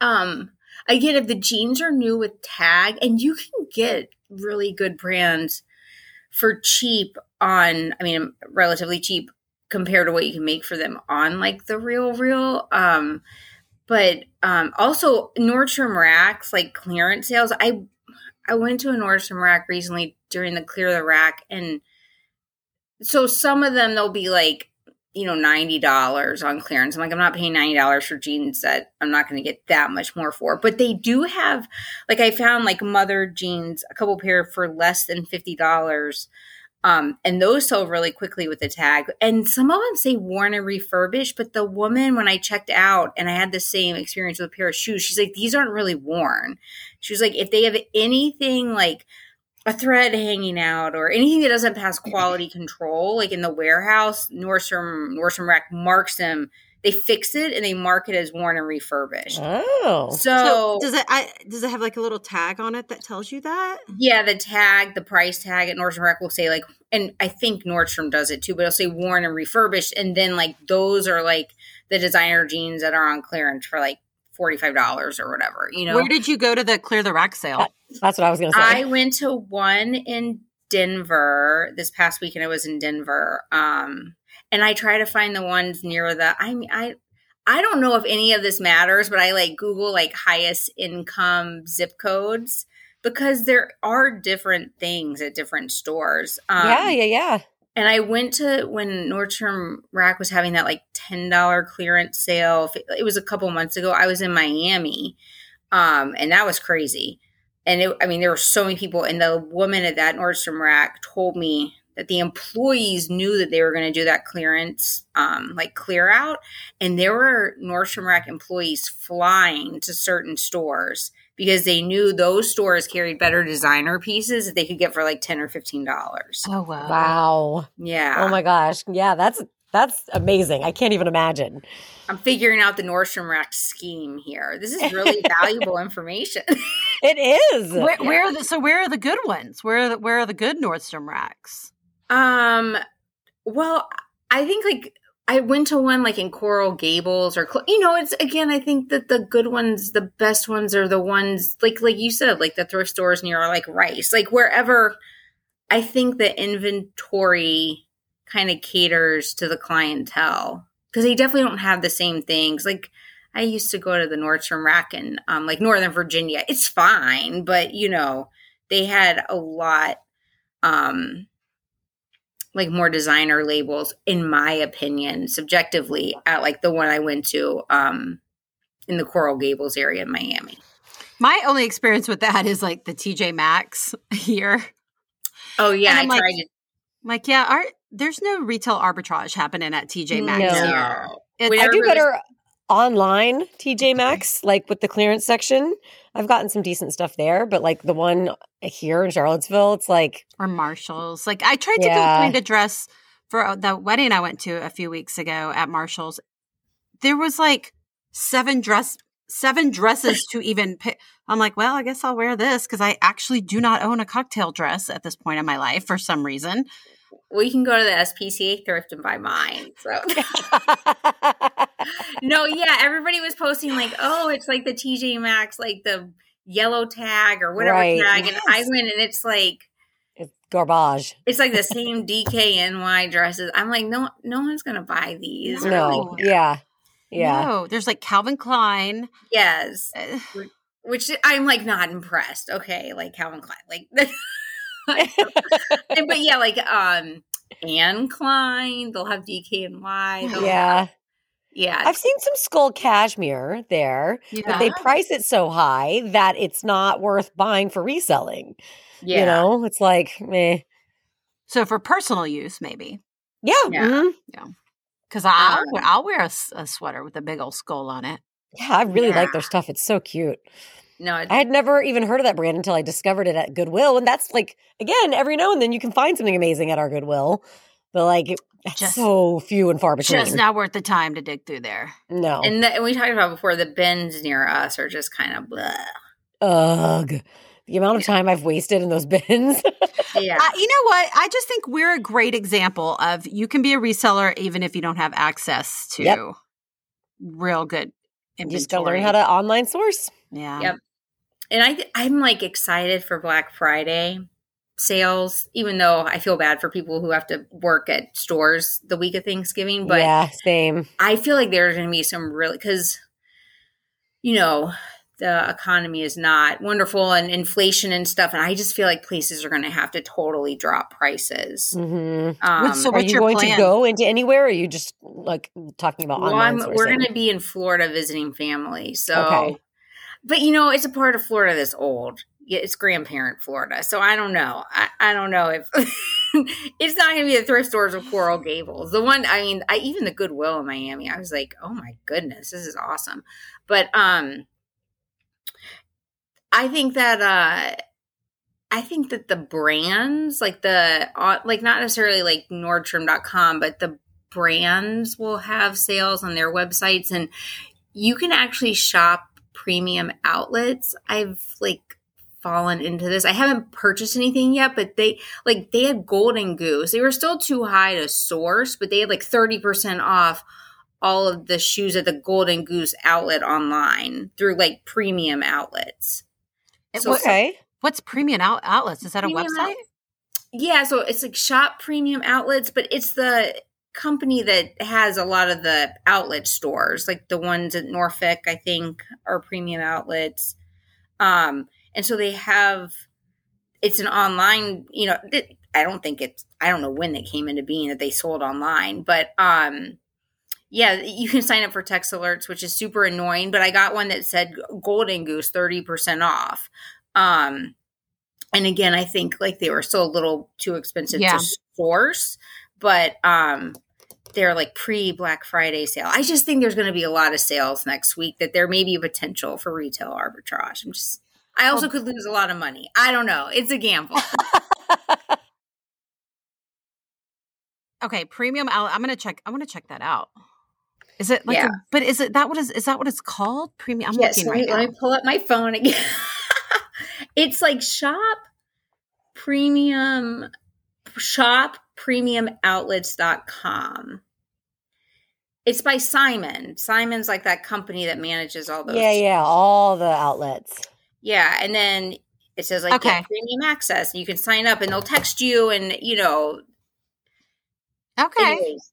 Um, again, if the jeans are new with tag, and you can get really good brands for cheap on, I mean, relatively cheap compared to what you can make for them on like The Real Real. Um, but, um, also Nordstrom Rack's like clearance sales. I, I went to a Nordstrom Rack recently during the clear the rack. And so some of them, they'll be like, you know, ninety dollars on clearance. I'm like, I'm not paying ninety dollars for jeans that I'm not going to get that much more for. But they do have, like I found like Mother jeans, a couple pair for less than fifty dollars. Um, and those sold really quickly with the tag. And some of them say worn and refurbished, but the woman, when I checked out and I had the same experience with a pair of shoes, she's like, these aren't really worn. She was like, if they have anything like a thread hanging out or anything that doesn't pass quality control, like in the warehouse, Nordstrom, Nordstrom Rack marks them. They fix it and they mark it as worn and refurbished. Oh, so, so does it? I, does it have like a little tag on it that tells you that? Yeah, the tag, the price tag at Nordstrom Rack will say like, and I think Nordstrom does it too, but it'll say worn and refurbished, and then like those are like the designer jeans that are on clearance for like forty-five dollars or whatever, you know. Where did you go to the clear the rack sale? That's what I was going to say. I went to one in Denver this past weekend. I was in Denver. Um, and I try to find the ones near the, I mean, I, I don't know if any of this matters, but I like Google like highest income zip codes because there are different things at different stores. Um, yeah. Yeah. Yeah. And I went to when Nordstrom Rack was having that like ten dollar clearance sale. It was a couple months ago. I was in Miami um, and that was crazy. And it, I mean, there were so many people. And the woman at that Nordstrom Rack told me that the employees knew that they were going to do that clearance, um, like clear out. And there were Nordstrom Rack employees flying to certain stores because they knew those stores carried better designer pieces that they could get for like ten or fifteen dollars. Oh, wow. Wow. Yeah. Oh, my gosh. Yeah, that's that's amazing. I can't even imagine. I'm figuring out the Nordstrom Rack scheme here. This is really valuable information. It is. Where, yeah. where are the, so where are the good ones? Where are the, where are the good Nordstrom Racks? Um. Well, I think like – I went to one like in Coral Gables or, you know, it's again, I think that the good ones, the best ones are the ones like, like you said, like the thrift stores near like Rice, like wherever I think the inventory kind of caters to the clientele because they definitely don't have the same things. Like I used to go to the Nordstrom Rack in um, like Northern Virginia. It's fine, but you know, they had a lot, um, like more designer labels, in my opinion, subjectively at like the one I went to um, in the Coral Gables area in Miami. My only experience with that is like the T J Maxx here. Oh yeah, I like, tried it. I'm like, yeah, our, there's no retail arbitrage happening at T J Maxx no. here. It's, I do better was- online T J Maxx, like with the clearance section. I've gotten some decent stuff there, but like the one here in Charlottesville, it's like or Marshall's. Like I tried to yeah. go find a dress for the wedding I went to a few weeks ago at Marshall's. There was like seven dress seven dresses to even pick. I'm like, well, I guess I'll wear this because I actually do not own a cocktail dress at this point in my life for some reason. Well, you can go to the S P C A thrift and buy mine. So. No, yeah, everybody was posting like, oh, it's like the T J Maxx, like the yellow tag or whatever right. tag. Yes. And I went and it's like it's garbage. It's like the same D K N Y dresses. I'm like, no, no one's going to buy these. No, like, yeah, yeah. No, there's like Calvin Klein. Yes, which I'm like not impressed. Okay, like Calvin Klein, like but yeah, like um, Anne Klein, they'll have D K N Y. They'll yeah. Have, yeah. I've seen some Skull Cashmere there, yeah. but they price it so high that it's not worth buying for reselling. Yeah. You know, it's like, meh. So for personal use, maybe. Yeah. Yeah. Mm-hmm. Yeah. Because I'll, um, I'll wear a, a sweater with a big old skull on it. Yeah, I really yeah. like their stuff. It's so cute. No, I had never even heard of that brand until I discovered it at Goodwill. And that's like, again, every now and then you can find something amazing at our Goodwill. But like, that's just, so few and far between. Just not worth the time to dig through there. No. And, the, and we talked about before, the bins near us are just kind of bleh. Ugh. The amount of time I've wasted in those bins. Yeah. Uh, you know what? I just think we're a great example of you can be a reseller even if you don't have access to yep. real good inventory. You just got to learn how to online source. Yeah. Yep. And I th- I'm like excited for Black Friday sales, even though I feel bad for people who have to work at stores the week of Thanksgiving. But yeah, same. I feel like there's going to be some really because, you know, the economy is not wonderful and inflation and stuff. And I just feel like places are going to have to totally drop prices. Mm-hmm. Um, so are you going plan? to go into anywhere? Or are you just like talking about well, online? I'm, we're going to be in Florida visiting family. So. Okay. But, you know, it's a part of Florida that's old. It's grandparent Florida. So I don't know. I, I don't know if it's not going to be the thrift stores of Coral Gables. The one, I mean, I, even the Goodwill in Miami, I was like, oh, my goodness, this is awesome. But um, I think that uh, I think that the brands like the uh, like not necessarily like Nordstrom dot com, but the brands will have sales on their websites and you can actually shop Premium Outlets. I've like fallen into this. I haven't purchased anything yet, but they like they had Golden Goose. They were still too high to source, but they had like thirty percent off all of the shoes at the Golden Goose outlet online through like Premium Outlets. So, okay. So, what's Premium out- Outlets? Is that premium a website? Out- Yeah, so it's like Shop Premium Outlets, but it's the company that has a lot of the outlet stores, like the ones at Norfolk, I think, are Premium Outlets. Um, and so they have, it's an online, you know, it, I don't think it's, I don't know when it came into being that they sold online, but um, yeah, you can sign up for text alerts, which is super annoying, but I got one that said Golden Goose, thirty percent off. Um, and again, I think like they were still a little too expensive yeah. to source, but um, they're like pre-Black Friday sale. I just think there's going to be a lot of sales next week that there may be potential for retail arbitrage. I'm just, I also could lose a lot of money. I don't know. It's a gamble. Okay, Premium Outlet. I'm gonna check. I want to check that out. Is it like? Yeah. A, but is it that? What is? Is that what it's called? Premium. I'm yes. Looking right let, now. Let me pull up my phone again. It's like shop premium shop premium outlets dot com. It's by Simon. Simon's like that company that manages all those. Yeah, yeah, all the outlets. Yeah, and then it says like okay. get premium access, and you can sign up, and they'll text you, and you know. Okay. Anyways,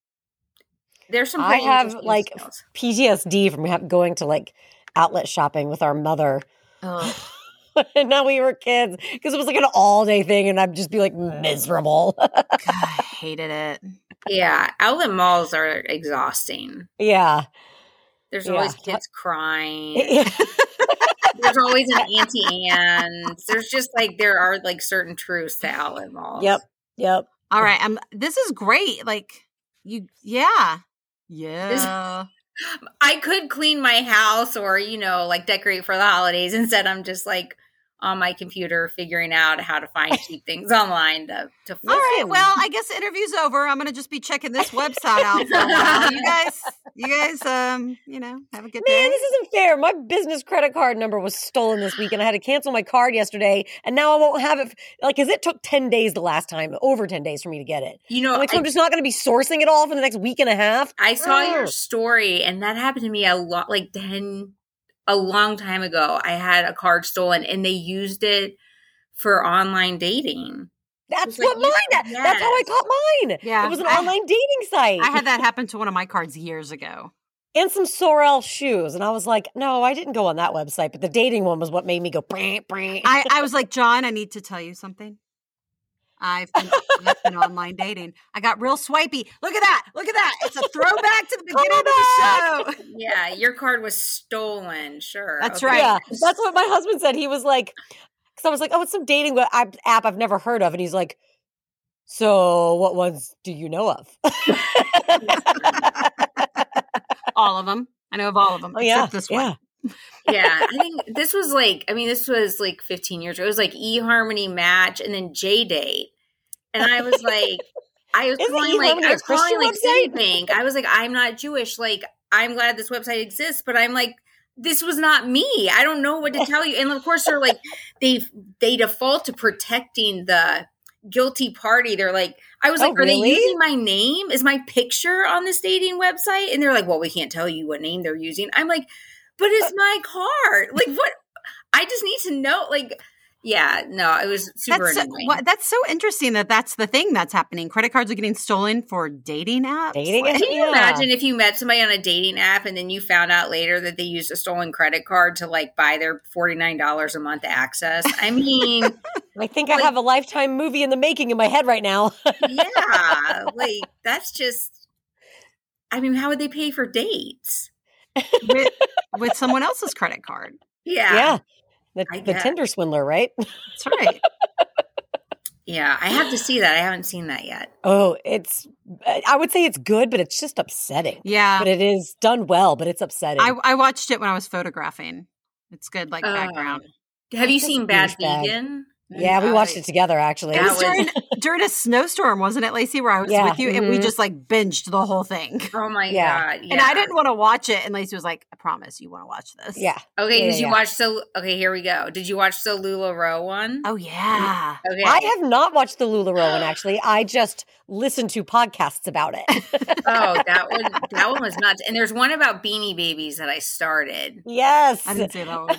there's some. I have like sales. P T S D from going to like outlet shopping with our mother. Oh. And now we were kids because it was like an all day thing, and I'd just be like miserable. God, I hated it. Yeah, outlet malls are exhausting. Yeah, there's yeah. always kids crying. Yeah. There's always an Auntie Anne's. There's just like there are like certain truths to outlet malls. Yep. Yep. All right. I'm, this is great. Like you, yeah. Yeah. This, I could clean my house or, you know, like decorate for the holidays. Instead, I'm just like on my computer figuring out how to find cheap things online to, to find. All right. Well, I guess the interview's over. I'm going to just be checking this website out for a while. You guys, you guys, um, you know, have a good Man, day. Man, this isn't fair. My business credit card number was stolen this week and I had to cancel my card yesterday and now I won't have it. Like, cause it took ten days the last time, over ten days for me to get it. You know, I'm, like, I, so I'm just not going to be sourcing it all for the next week and a half. I saw oh. your story and that happened to me a lot, like ten a long time ago, I had a card stolen, and they used it for online dating. That's what like, mine. That, yes. That's how I got mine. Yeah, it was an I, online dating site. I had that happen to one of my cards years ago, and some Sorel shoes. And I was like, "No, I didn't go on that website." But the dating one was what made me go. Brr, brr. I, I was like, "John, I need to tell you something. I've been, I've been online dating. I got real swipey. Look at that. Look at that. It's a throwback to the beginning of the show. Yeah, your card was stolen. Sure. That's okay. right. Yeah, that's what my husband said. He was like, because I was like, oh, it's some dating app I've never heard of. And he's like, so what ones do you know of? All of them. I know of all of them. Oh, yeah. Except this one. Yeah. Yeah, I think this was like, I mean, this was like fifteen years ago. It was like eHarmony Match and then J-Date. And I was like, I was calling like, I was calling like Citibank. I was like, I'm not Jewish. Like, I'm glad this website exists, but I'm like, this was not me. I don't know what to tell you. And of course they're like, they, they default to protecting the guilty party. They're like, I was like, oh, are really? They using my name? Is my picture on this dating website? And they're like, well, we can't tell you what name they're using. I'm like, but it's my card. Like, what? I just need to know. Like, yeah, no, it was super that's annoying. So, that's so interesting that that's the thing that's happening. Credit cards are getting stolen for dating apps. Dating like, can you yeah. imagine if you met somebody on a dating app and then you found out later that they used a stolen credit card to, like, buy their forty-nine dollars a month access? I mean. I think like, I have a Lifetime movie in the making in my head right now. Yeah. Like, that's just, I mean, how would they pay for dates? with, with someone else's credit card. Yeah. Yeah. The, the Tinder swindler, right? That's right. Yeah. I have to see that. I haven't seen that yet. Oh, it's, I would say it's good, but it's just upsetting. Yeah. But it is done well, but it's upsetting. I, I watched it when I was photographing. It's good, like, uh, background. Have you seen Bad Vegan? Yeah, we watched it together, actually. It was during, during a snowstorm, wasn't it, Lacey, where I was yeah. with you, and mm-hmm. we just, like, binged the whole thing. Oh, my yeah. God. Yeah. And I didn't want to watch it, and Lacey was like, I promise you want to watch this. Yeah. Okay, yeah, did yeah. you watch the – okay, here we go. Did you watch the LuLaRoe one? Oh, yeah. Okay. I have not watched the LuLaRoe one, actually. I just listened to podcasts about it. Oh, that one that one was nuts. And there's one about Beanie Babies that I started. Yes. I didn't say that one.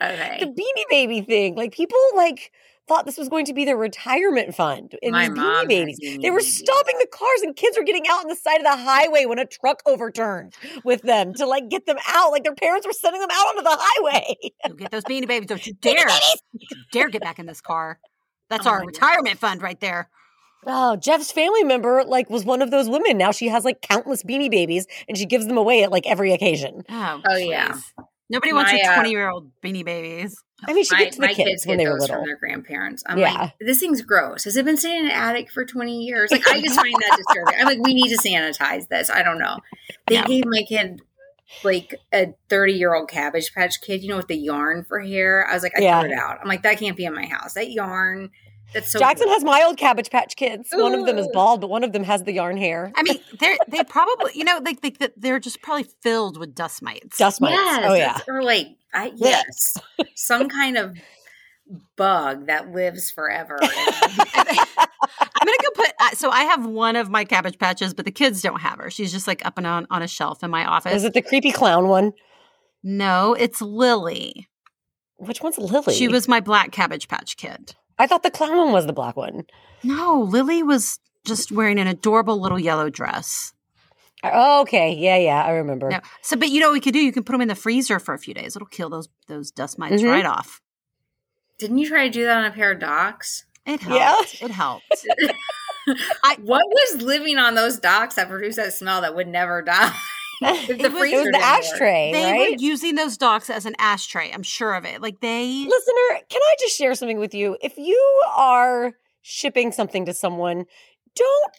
Okay. The Beanie Baby thing. Like, people, like, thought this was going to be their retirement fund in these beanie babies. They were stopping the cars and kids were getting out on the side of the highway when a truck overturned with them to like get them out. Like their parents were sending them out onto the highway. Don't get those beanie babies. Don't you dare. Don't you dare get back in this car. That's oh our retirement God. fund right there. Oh, Jeff's family member like was one of those women. Now she has like countless beanie babies and she gives them away at like every occasion. Oh, oh yeah. Nobody wants my, your twenty-year-old uh, beanie babies. I mean, she my, gets to the my kids, kids when they were little. From their grandparents. I'm yeah. like, this thing's gross. Has it been sitting in an attic for twenty years? Like, I just find that disturbing. I'm like, we need to sanitize this. I don't know. They yeah. gave my kid like a thirty-year-old Cabbage Patch Kid, you know, with the yarn for hair. I was like, I yeah. threw it out. I'm like, that can't be in my house. That yarn. That's so Jackson cool. has my old Cabbage Patch Kids. Ooh. One of them is bald, but one of them has the yarn hair. I mean, they're, they probably, you know, like they, they, they're just probably filled with dust mites. Dust mites. Yes, oh, yeah. Or like, I, yes, some kind of bug that lives forever. I'm going to go put, so I have one of my Cabbage Patches, but the kids don't have her. She's just like up and on, on a shelf in my office. Is it the creepy clown one? No, it's Lily. Which one's Lily? She was my black Cabbage Patch Kid. I thought the clown one was the black one. No, Lily was just wearing an adorable little yellow dress. Oh, okay. Yeah, yeah. I remember. No. So, but you know what we could do? You can put them in the freezer for a few days. It'll kill those those dust mites mm-hmm. right off. Didn't you try to do that on a pair of docks? It helped. Yeah. It helped. I, what was living on those docks that produced that smell that would never die? If the it was, it was the ashtray, They right? were using those docks as an ashtray. I'm sure of it. Like they... Listener, can I just share something with you? If you are shipping something to someone, don't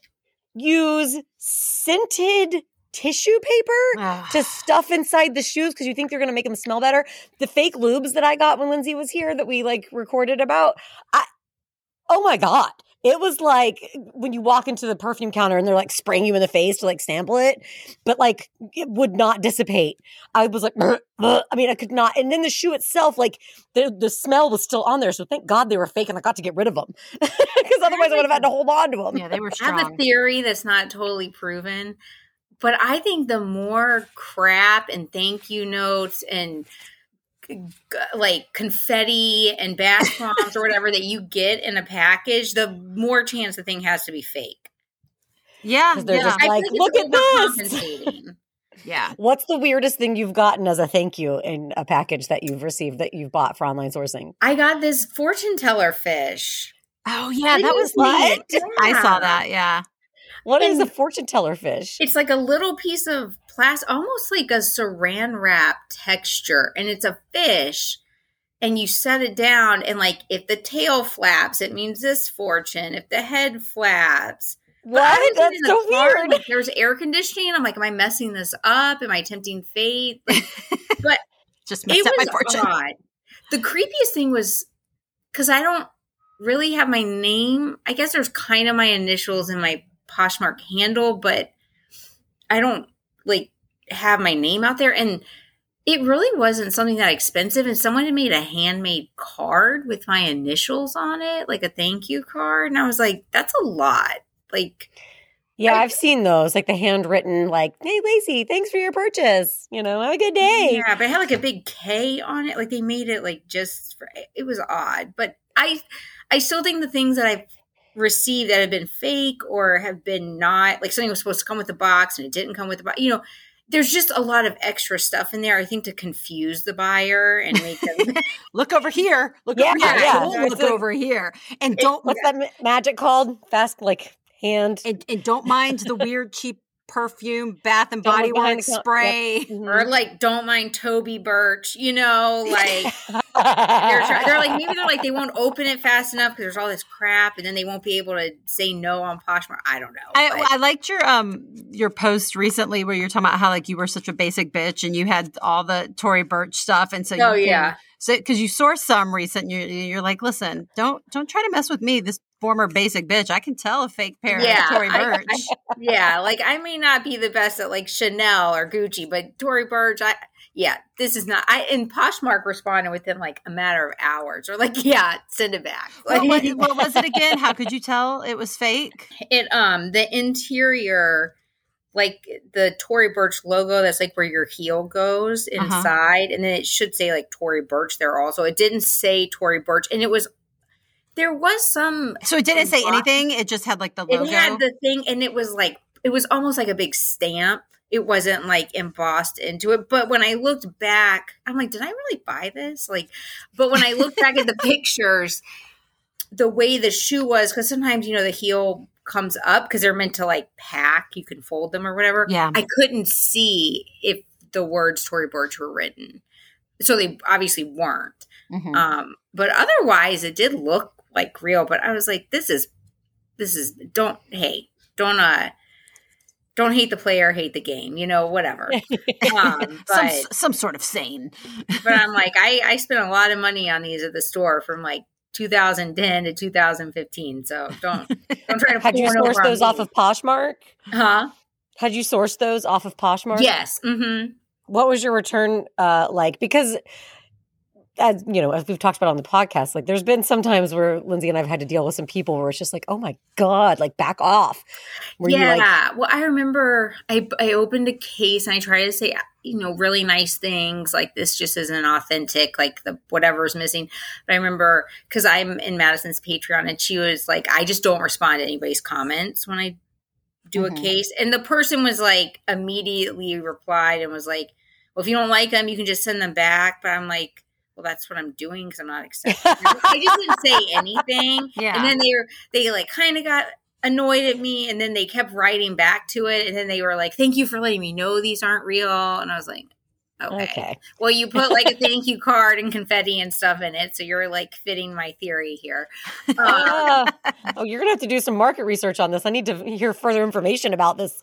use scented tissue paper Ugh. to stuff inside the shoes because you think they're going to make them smell better. The fake lubes that I got when Lindsay was here that we like recorded about, I, oh my God. It was like when you walk into the perfume counter and they're like spraying you in the face to like sample it, but like it would not dissipate. I was like, bleh, bleh. I mean, I could not. And then the shoe itself, like the, the smell was still on there. So thank God they were fake and I got to get rid of them because otherwise I would have had to hold on to them. Yeah, they were strong. I have a theory that's not totally proven, but I think the more crap and thank you notes and like confetti and bath bombs or whatever that you get in a package, the more chance the thing has to be fake. Yeah. They're yeah. just like, look at this. Yeah. What's the weirdest thing you've gotten as a thank you in a package that you've received that you've bought for online sourcing? I got this fortune teller fish. Oh, yeah. That was neat. Yeah. I saw that. Yeah. What and is a fortune teller fish? It's like a little piece of plastic, almost like a saran wrap texture. And it's a fish. And you set it down. And like if the tail flaps, it means this fortune. If the head flaps. What? That's so car, weird. Like, there's air conditioning. I'm like, am I messing this up? Am I tempting fate? Like, but just messed up my fortune. Odd. The creepiest thing was because I don't really have my name. I guess there's kind of my initials in my Poshmark handle, but I don't like have my name out there. And it really wasn't something that expensive. And someone had made a handmade card with my initials on it, like a thank you card. And I was like, that's a lot. Like, yeah, I, I've seen those, like the handwritten, like, hey, Lacey, thanks for your purchase. You know, have a good day. Yeah, but it had like a big K on it. Like they made it like just for, it was odd. But I, I still think the things that I've received that have been fake or have been not, like something was supposed to come with the box and it didn't come with the box. You know, there's just a lot of extra stuff in there, I think, to confuse the buyer and make them look over here, look yeah, over here, yeah. oh, look like, over here, and don't. It, what's yeah. that magic called? Fast, like hand, and, and don't mind the weird cheap perfume, Bath and don't Body Works spray, yep. or like don't mind Toby Burch, you know, like they're, trying, they're like maybe they're like they won't open it fast enough because there's all this crap, and then they won't be able to say no on Poshmark. I don't know. I, I liked your um your post recently where you're talking about how like you were such a basic bitch and you had all the Tory Burch stuff, and so you oh can, yeah, so because you sourced some recent, you're, you're like, listen, don't don't try to mess with me. This former basic bitch, I can tell a fake pair yeah, of Tory Burch. I, I, yeah, like I may not be the best at like Chanel or Gucci, but Tory Burch, I yeah, this is not. I and Poshmark responded within like a matter of hours, or like yeah, send it back. Like, what, was, what was it again? How could you tell it was fake? It um the interior, like the Tory Burch logo, that's like where your heel goes inside, uh-huh. and then it should say like Tory Burch there also. It didn't say Tory Burch, and it was. There was some. So it didn't say anything. It just had like the logo. It had the thing, and it was like it was almost like a big stamp. It wasn't like embossed into it. But when I looked back, I'm like, did I really buy this? Like, but when I looked back at the pictures, the way the shoe was, because sometimes, you know, the heel comes up because they're meant to like pack. You can fold them or whatever. Yeah. I couldn't see if the words Tory Burch were written. So they obviously weren't. Mm-hmm. Um, but otherwise, it did look like real. But I was like, this is, this is, don't, hey, don't, uh, don't hate the player, hate the game, you know, whatever. Um, but, some, some sort of sane. But I'm like, I, I spent a lot of money on these at the store from like two thousand ten to two thousand fifteen. So don't, don't try to Had you sourced those off of Poshmark? Huh? Had you sourced those off of Poshmark? Yes. Mm-hmm. What was your return uh, like? Because, as you know, as we've talked about on the podcast, like there's been some times where Lindsay and I've had to deal with some people where it's just like, oh my God, like back off. Were yeah. You like- well, I remember I, I opened a case and I tried to say, you know, really nice things like this just isn't authentic, like the whatever's missing. But I remember because I'm in Madison's Patreon and she was like, I just don't respond to anybody's comments when I do mm-hmm. a case. And the person was like immediately replied and was like, well, if you don't like them, you can just send them back. But I'm like, well, that's what I'm doing because I'm not accepting. I just didn't say anything. Yeah. And then they were, they like kind of got annoyed at me and then they kept writing back to it. And then they were like, thank you for letting me know these aren't real. And I was like, okay. okay. Well, you put like a thank you card and confetti and stuff in it. So you're like fitting my theory here. Uh, oh, you're going to have to do some market research on this. I need to hear further information about this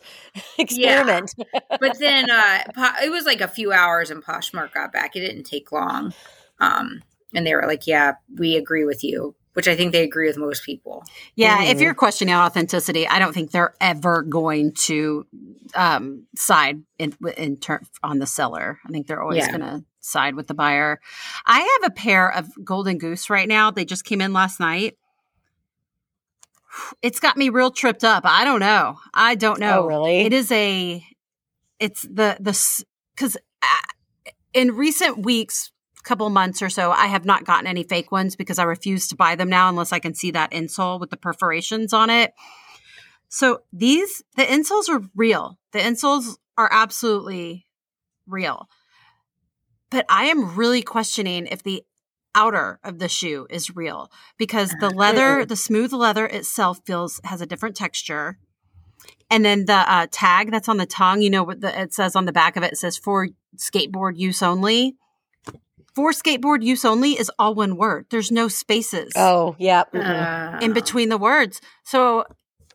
experiment. Yeah. But then uh, it was like a few hours and Poshmark got back. It didn't take long. Um, and they were like, yeah, we agree with you, which I think they agree with most people. Yeah. Mm. If you're questioning authenticity, I don't think they're ever going to, um, side in, in ter- on the seller. I think they're always yeah. going to side with the buyer. I have a pair of Golden Goose right now. They just came in last night. It's got me real tripped up. I don't know. I don't know. Oh, really? It is a, it's the, the, cause I, in recent weeks, couple months or so, I have not gotten any fake ones because I refuse to buy them now unless I can see that insole with the perforations on it. So these, the insoles are real. The insoles are absolutely real. But I am really questioning if the outer of the shoe is real because the leather, the smooth leather itself feels, has a different texture. And then the uh, tag that's on the tongue, you know what the, it says on the back of it, it says for skateboard use only. For skateboard use only is all one word. There's no spaces. Oh, yeah. Mm-hmm. Uh. In between the words. So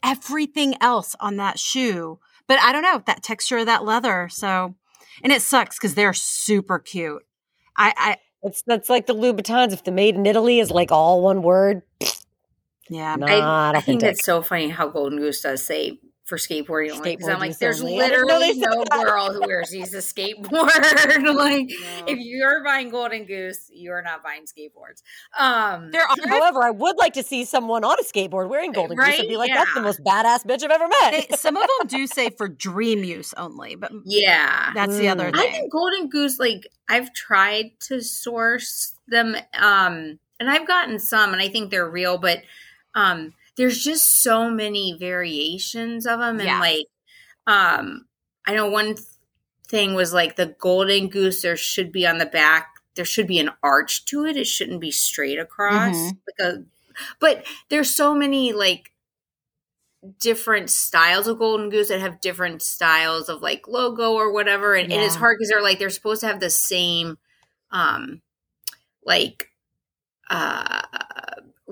everything else on that shoe, but I don't know, that texture of that leather. So, and it sucks because they're super cute. I, I it's that's like the Louboutins. If the made in Italy is like all one word. Yeah. Not I, I think that's so funny how Golden Goose does say for skateboarding only. Because I'm like, there's literally no girl who wears these a skateboard. Like, no. If you're buying Golden Goose, you are not buying skateboards. Um, there are, however, I would like to see someone on a skateboard wearing Golden right? Goose and be like, yeah. That's the most badass bitch I've ever met. They, some of them do say for dream use only, but yeah, that's mm. the other thing. I think Golden Goose, like, I've tried to source them, um, and I've gotten some, and I think they're real, but um. There's just so many variations of them. And yeah. like, um, I know one th- thing was like the Golden Goose, there should be on the back, there should be an arch to it. It shouldn't be straight across. Mm-hmm. Like a, but there's so many like different styles of Golden Goose that have different styles of like logo or whatever. And, yeah. and it's hard because they're like, they're supposed to have the same, um, like, uh,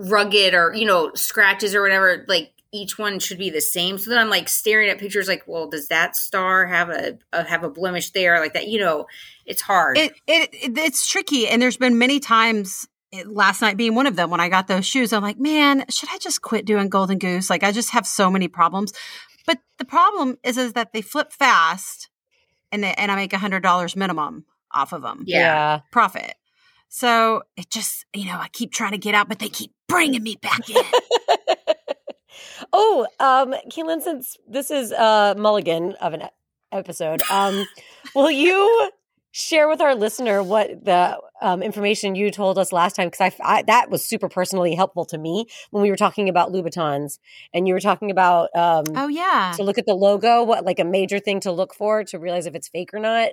rugged or, you know, scratches or whatever, like each one should be the same. So then I'm like staring at pictures like, well, does that star have a, a have a blemish there like that? You know, it's hard. It, it, it It's tricky. And there's been many times, it, last night being one of them, when I got those shoes, I'm like, man, should I just quit doing Golden Goose? Like I just have so many problems. But the problem is, is that they flip fast and they, and I make one hundred dollars minimum off of them. Yeah. Profit. So it just, you know, I keep trying to get out, but they keep bringing me back in. oh, um, Kaylin, since this is a mulligan of an episode, um, will you share with our listener what the um, information you told us last time, because I, I that was super personally helpful to me when we were talking about Louboutins, and you were talking about um, oh yeah, to look at the logo, what like a major thing to look for to realize if it's fake or not.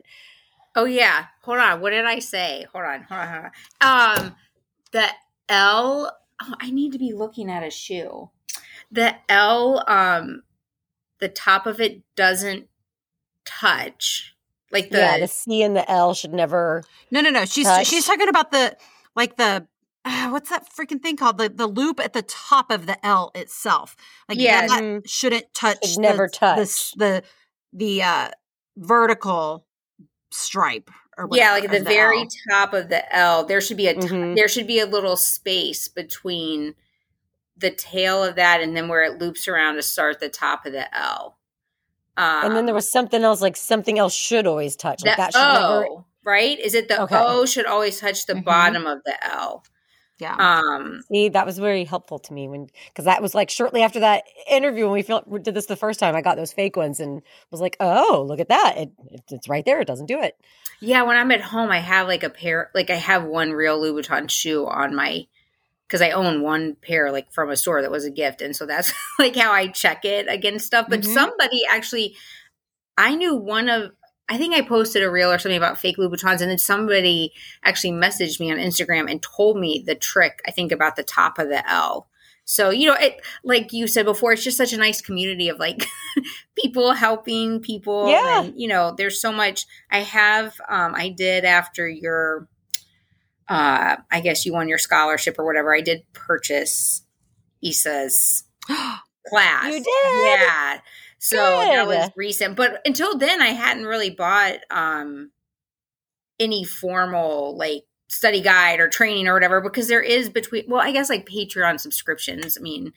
Oh yeah, hold on. What did I say? Hold on, hold on, hold on. Um, the L. Oh, I need to be looking at a shoe. The L. Um, the top of it doesn't touch. Like the yeah, the C and the L should never. No, no, no. She's touch. she's talking about the like the uh, what's that freaking thing called? The the loop at the top of the L itself. Like yeah, that mm, shouldn't touch. Should the, never touch the the, the uh, vertical stripe or whatever. Yeah, like at the, the very L. top of the L, there should be a t- mm-hmm. there should be a little space between the tail of that and then where it loops around to start the top of the L. Um, and then there was something else, like something else should always touch. Like that should O, never... right? Is it the okay. O should always touch the mm-hmm. bottom of the L? Yeah. Um, See, that was very helpful to me when because that was like shortly after that interview when we, feel, we did this the first time. I got those fake ones and was like, oh, look at that. It, it, it's right there. It doesn't do it. Yeah. When I'm at home, I have like a pair, like I have one real Louboutin shoe on my because I own one pair like from a store that was a gift. And so that's like how I check it against stuff. But mm-hmm. somebody actually, I knew one of, I think I posted a reel or something about fake Louboutins. And then somebody actually messaged me on Instagram and told me the trick, I think, about the top of the L. So, you know, it, like you said before, it's just such a nice community of like people helping people. Yeah. And, you know, there's so much I have, um, I did after your Uh, I guess you won your scholarship or whatever. I did purchase Issa's class. You did? Yeah. So Good. That was recent. But until then, I hadn't really bought um, any formal like study guide or training or whatever because there is between – well, I guess like Patreon subscriptions. I mean,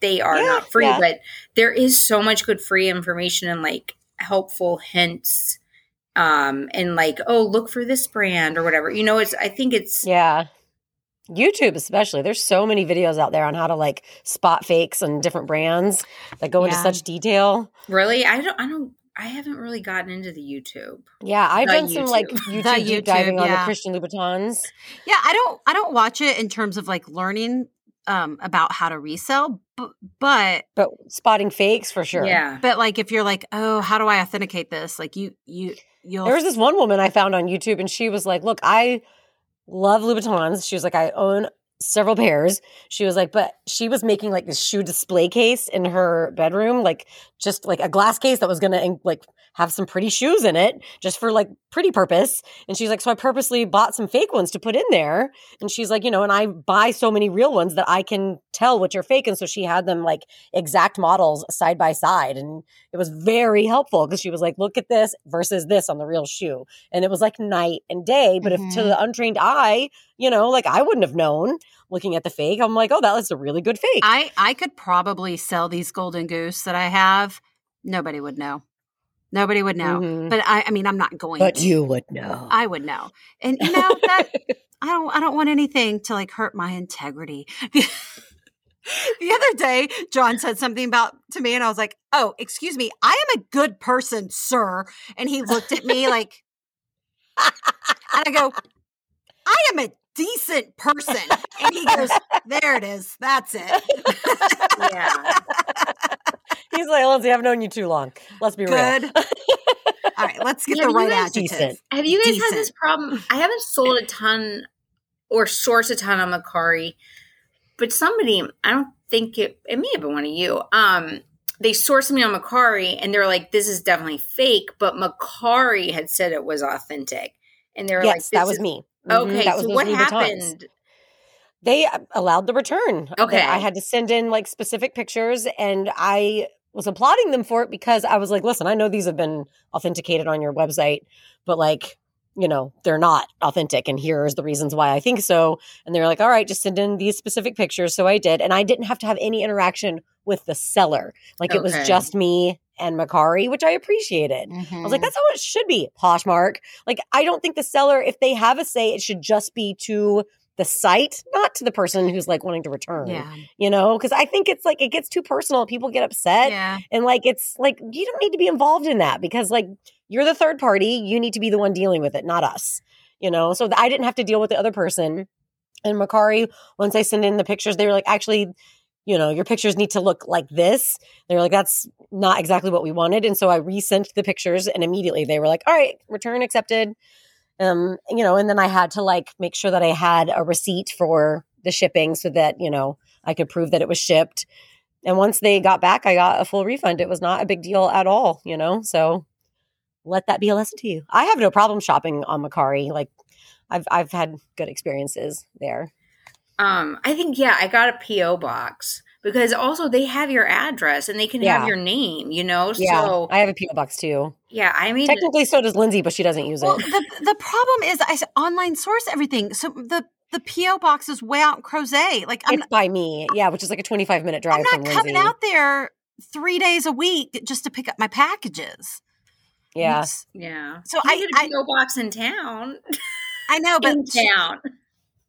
they are yeah, not free. Yeah. But there is so much good free information and like helpful hints. Um, and like, oh, look for this brand or whatever, you know, it's, I think it's, yeah. YouTube, especially there's so many videos out there on how to like spot fakes and different brands that go yeah. into such detail. Really? I don't, I don't, I haven't really gotten into the YouTube. Yeah. I've Not done YouTube. some like YouTube, YouTube diving yeah. on the Christian Louboutins. Yeah. I don't, I don't watch it in terms of like learning, um, about how to resell, but, but, but spotting fakes for sure. Yeah. But like, if you're like, oh, how do I authenticate this? Like you, you. You'll there was this one woman I found on YouTube, and she was like, look, I love Louboutins. She was like, I own several pairs. She was like, but she was making like this shoe display case in her bedroom, like just like a glass case that was going to like have some pretty shoes in it just for like pretty purpose. And she's like, so I purposely bought some fake ones to put in there. And she's like, you know, and I buy so many real ones that I can tell which are fake. And so she had them like exact models side by side. And it was very helpful because she was like, look at this versus this on the real shoe. And it was like night and day. But mm-hmm. if to the untrained eye, you know, like I wouldn't have known looking at the fake. I'm like, oh, that was a really good fake. I, I could probably sell these Golden Goose that I have. Nobody would know. Nobody would know. Mm-hmm. But I, I mean, I'm not going but to. But you would know. I would know. And you know, that I don't I don't want anything to like hurt my integrity. The other day, John said something about to me and I was like, oh, excuse me, I am a good person, sir. And he looked at me like, and I go, I am a decent person. And he goes, there it is. That's it. Yeah. He's like, Lindsay, I've known you too long. Let's be Good. real. All right, let's get yeah, the right adjective. Decent. Have you guys decent. had this problem? I haven't sold a ton or sourced a ton on Mercari, but somebody, I don't think it, it may have been one of you, um, they sourced me on Mercari and they're like, this is definitely fake, but Mercari had said it was authentic. And they were yes, like, that was is- me. Mm-hmm. Okay, that was so what happened? Times. They allowed the return. Okay. I had to send in like specific pictures and I was applauding them for it because I was like, listen, I know these have been authenticated on your website, but like, you know, they're not authentic and here's the reasons why I think so. And they were like, all right, just send in these specific pictures. So I did. And I didn't have to have any interaction with the seller. Like okay. it was just me and Mercari, which I appreciated. Mm-hmm. I was like, that's how it should be, Poshmark. Like, I don't think the seller, if they have a say, it should just be to the site, not to the person who's like wanting to return, yeah. you know, because I think it's like it gets too personal. People get upset. Yeah. And like it's like you don't need to be involved in that because like you're the third party. You need to be the one dealing with it, not us. You know, so I didn't have to deal with the other person. And Mercari, once I send in the pictures, they were like, actually, you know, your pictures need to look like this. They were like, that's not exactly what we wanted. And so I resent the pictures and immediately they were like, all right, return accepted. Um, you know, and then I had to like make sure that I had a receipt for the shipping so that, you know, I could prove that it was shipped. And once they got back, I got a full refund. It was not a big deal at all, you know, so let that be a lesson to you. I have no problem shopping on Mercari. Like I've, I've had good experiences there. Um, I think, yeah, I got a P O box because also they have your address and they can yeah. have your name, you know? Yeah, so I have a P O box too. Yeah, I mean. Technically so does Lindsay, but she doesn't use well, it. The, the problem is I online source everything. So the, the P O box is way out in Crozet. Like, I'm, it's by me. Yeah, which is like a twenty-five minute drive from Lindsay. I'm not coming out there three days a week just to pick up my packages. Yeah. It's, yeah. So you I get a P O box in town. I know, but. In town.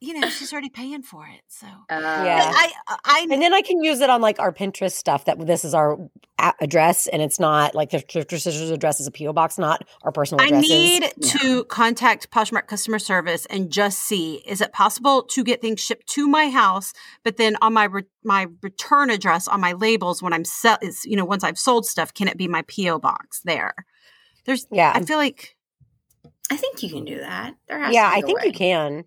You know, she's already paying for it, so uh, yeah. I, I, I, and then I can use it on like our Pinterest stuff. That this is our address, and it's not like the Thrifter Sisters address is a P O box, not our personal addresses. I need yeah. to contact Poshmark customer service and just see is it possible to get things shipped to my house, but then on my re- my return address on my labels when I'm sell, is you know once I've sold stuff, can it be my P O box there? There's yeah, I feel like. I think you can do that. There has yeah, to be I think way. You can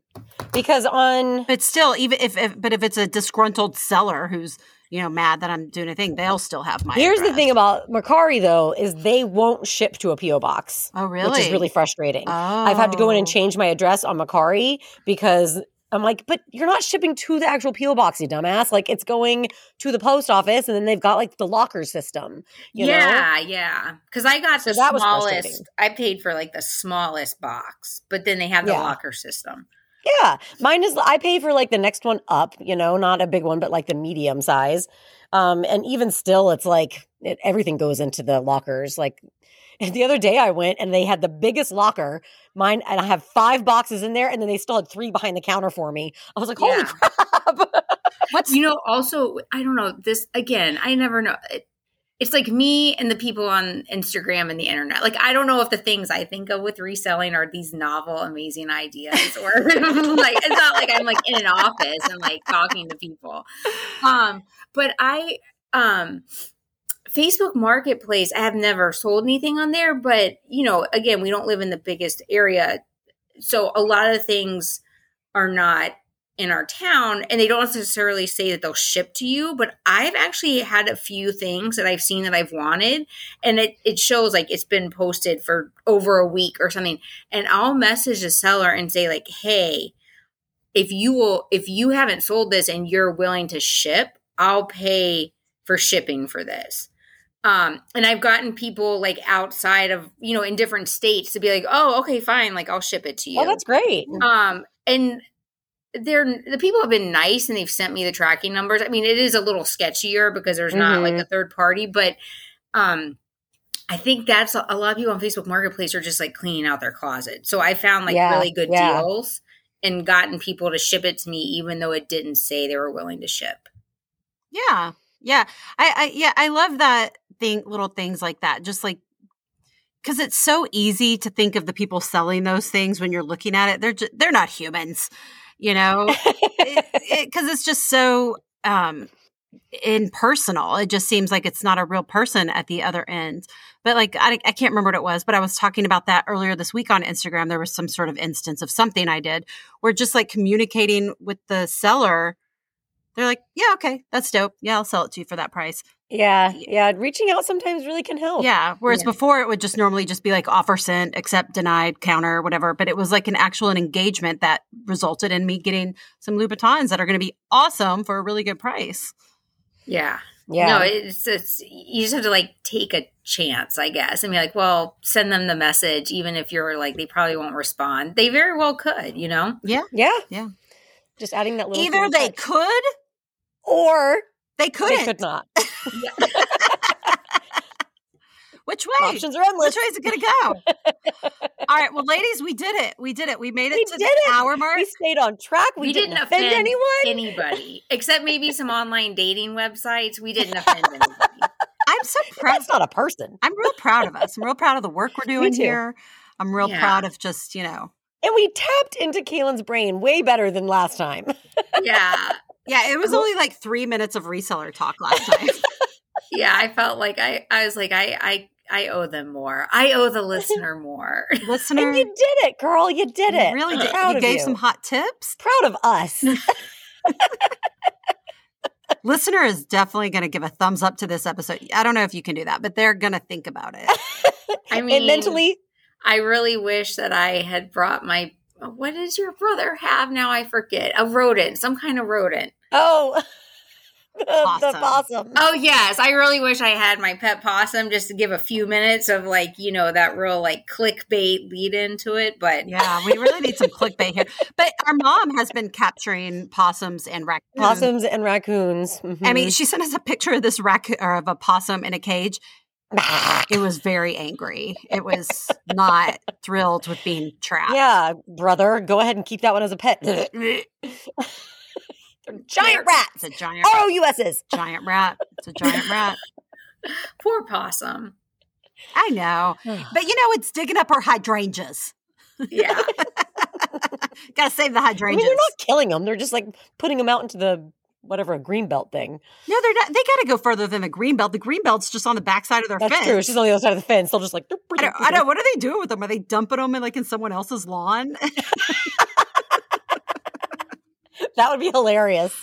because on. But still, even if, if but if it's a disgruntled seller who's you know mad that I'm doing a thing, they'll still have my. Here's address. The thing about Mercari though is they won't ship to a P O box. Oh really? Which is really frustrating. Oh. I've had to go in and change my address on Mercari because I'm like, but you're not shipping to the actual P O box, you dumbass. Like it's going to the post office, and then they've got like the locker system. You yeah, know? Yeah. Because I got so the that smallest. I paid for like the smallest box, but then they have the yeah. locker system. Yeah, mine is. I pay for like the next one up. You know, not a big one, but like the medium size. Um, and even still, it's like it, everything goes into the lockers, like. And the other day I went and they had the biggest locker, mine, and I have five boxes in there, and then they still had three behind the counter for me. I was like, holy yeah. crap. What's you know, also, I don't know, this, again, I never know. It, it's like me and the people on Instagram and the internet. Like, I don't know if the things I think of with reselling are these novel, amazing ideas or like, it's not like I'm like in an office and like talking to people. Um, but I, um, Facebook Marketplace, I have never sold anything on there, but, you know, again, we don't live in the biggest area. So a lot of things are not in our town and they don't necessarily say that they'll ship to you, but I've actually had a few things that I've seen that I've wanted and it, it shows like it's been posted for over a week or something. And I'll message the seller and say like, hey, if you will, if you haven't sold this and you're willing to ship, I'll pay for shipping for this. Um, and I've gotten people like outside of, you know, in different states to be like, oh, okay, fine. Like I'll ship it to you. Oh, that's great. Um, and they're, the people have been nice and they've sent me the tracking numbers. I mean, it is a little sketchier because there's not mm-hmm. like a third party, but, um, I think that's a, a lot of people on Facebook Marketplace are just like cleaning out their closet. So I found like yeah, really good yeah. deals and gotten people to ship it to me, even though it didn't say they were willing to ship. Yeah. Yeah. I, I, yeah, I love that. Think little things like that, just like because it's so easy to think of the people selling those things when you're looking at it. They're just, they're not humans, you know, because it, it, it's just so um, impersonal. It just seems like it's not a real person at the other end. But like I, I can't remember what it was, but I was talking about that earlier this week on Instagram. There was some sort of instance of something I did where just like communicating with the seller. They're like, yeah, okay, that's dope. Yeah, I'll sell it to you for that price. Yeah, yeah. Reaching out sometimes really can help. Yeah, whereas yeah. before it would just normally just be like offer sent, accept, denied, counter, whatever. But it was like an actual an engagement that resulted in me getting some Louboutins that are going to be awesome for a really good price. Yeah. Yeah. No, it's, it's you just have to like take a chance, I guess. I mean, like, well, send them the message, even if you're like, they probably won't respond. They very well could, you know? Yeah. Yeah. Yeah. Just adding that little either they touch. Could or they couldn't. They could not. Which way? Options are endless. Which way is it going to go? All right. Well, ladies, we did it. We did it. We made it we to the it. hour mark. We stayed on track. We, we didn't, didn't offend, offend anyone. Anybody. Except maybe some online dating websites. We didn't offend anybody. I'm so proud. That's not a person. I'm real proud of us. I'm real proud of the work we're doing here. I'm real yeah. proud of just, you know. And we tapped into Kaylin's brain way better than last time. Yeah. Yeah. It was only like three minutes of reseller talk last time. Yeah. I felt like I, I was like, I, I, I owe them more. I owe the listener more. Listener. And you did it, girl. You did it. You really did. Proud you of gave you. Some hot tips. Proud of us. Listener is definitely going to give a thumbs up to this episode. I don't know if you can do that, but they're going to think about it. I mean, and mentally, I really wish that I had brought my, what does your brother have now? I forget. A rodent, some kind of rodent. Oh, the, awesome. the possum. Oh, yes. I really wish I had my pet possum just to give a few minutes of like, you know, that real like clickbait lead into it. But yeah, we really need some clickbait here. But our mom has been capturing possums and raccoons. Possums and raccoons. Mm-hmm. I mean, she sent us a picture of this raccoon or of a possum in a cage. It was very angry. It was not thrilled with being trapped. Yeah, brother, go ahead and keep that one as a pet. They're giant rats. It's a giant rat. R O U S S. Giant rat. It's a giant rat. Poor possum. I know. But you know, it's digging up our hydrangeas. Yeah. Gotta save the hydrangeas. I mean, they're not killing them. They're just like putting them out into the whatever, a greenbelt thing. No, they're not. They got to go further than the greenbelt. The greenbelt's just on the backside of their That's fence. That's true. It's just on the other side of the fence. They'll just like... I don't, I don't What are they doing with them? Are they dumping them in like in someone else's lawn? That would be hilarious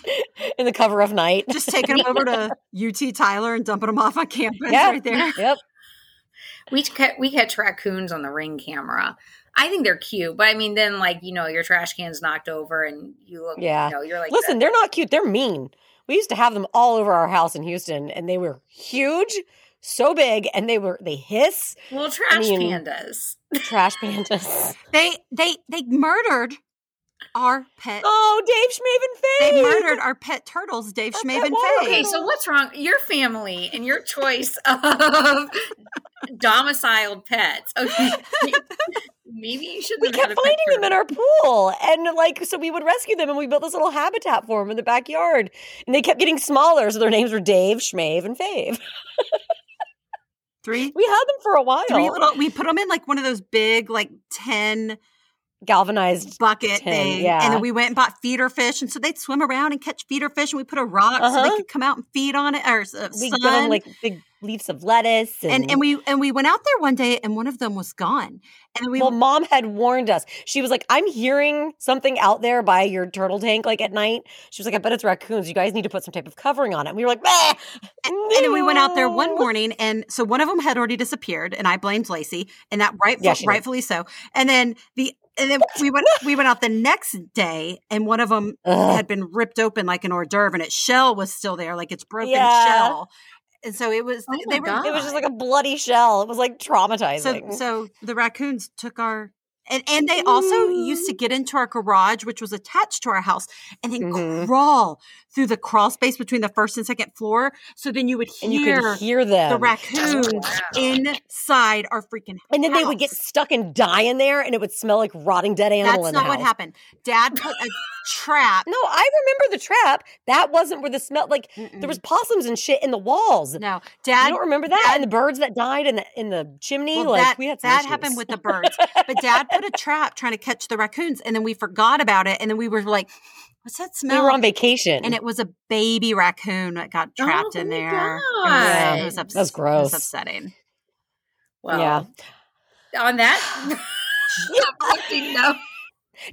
in the cover of night. Just taking them over to U T Tyler and dumping them off on campus yep. right there. Yep. We, ca- we catch raccoons on the Ring camera. I think they're cute, but I mean, then like, you know, your trash can's knocked over and you look, yeah. you know, you're like, listen, that. They're not cute. They're mean. We used to have them all over our house in Houston and they were huge, so big. And they were, they hiss. Well, trash I mean, pandas, trash pandas. they, they, they murdered our pet. Oh, Dave Schmaven Fave. They murdered our pet turtles, Dave That's Schmaven Fave. Okay. So what's wrong? Your family and your choice of domiciled pets. Okay. Maybe you should. We kept finding them in our pool, and like so, we would rescue them, and we built this little habitat for them in the backyard. And they kept getting smaller, so their names were Dave, Schmave, and Fave. Three. We had them for a while. Three little. We put them in like one of those big, like ten galvanized bucket tin, thing, yeah. And then we went and bought feeder fish, and so they'd swim around and catch feeder fish, and we put a rock uh-huh. so they could come out and feed on it. Or uh, we give them like big. leaves of lettuce. And-, and and we and we went out there one day and one of them was gone. And we Well, mom had warned us. She was like, I'm hearing something out there by your turtle tank like at night. She was like, I bet it's raccoons. You guys need to put some type of covering on it. And we were like, bah! And, no. and then we went out there one morning and so one of them had already disappeared and I blamed Lacey and that rightful, yeah, rightfully so. And then the And then we went we went out the next day, and one of them Ugh. had been ripped open like an hors d'oeuvre, and its shell was still there, like its broken yeah. shell. And so it was. Oh they were, it was just like a bloody shell. It was like traumatizing. So, so the raccoons took our, and, and they also mm. used to get into our garage, which was attached to our house, and then mm-hmm. crawl through the crawl space between the first and second floor. So then you would hear, you could hear them. the raccoons inside our freaking house. And then they would get stuck and die in there, and it would smell like rotting dead animal. That's in not the house. What happened. Dad put a trap. No, I remember the trap. That wasn't where the smell. Like Mm-mm. there was possums and shit in the walls. No, Dad. I don't remember that. Dad, and the birds that died in the in the chimney. Well, like that, we had some that issues. happened with the birds. But Dad put a trap trying to catch the raccoons, and then we forgot about it, and then we were like. What's that smell? We were on vacation. And it was a baby raccoon that got trapped oh, in there. It was, it was ups- That's gross. It was upsetting. Well, yeah. On that, no.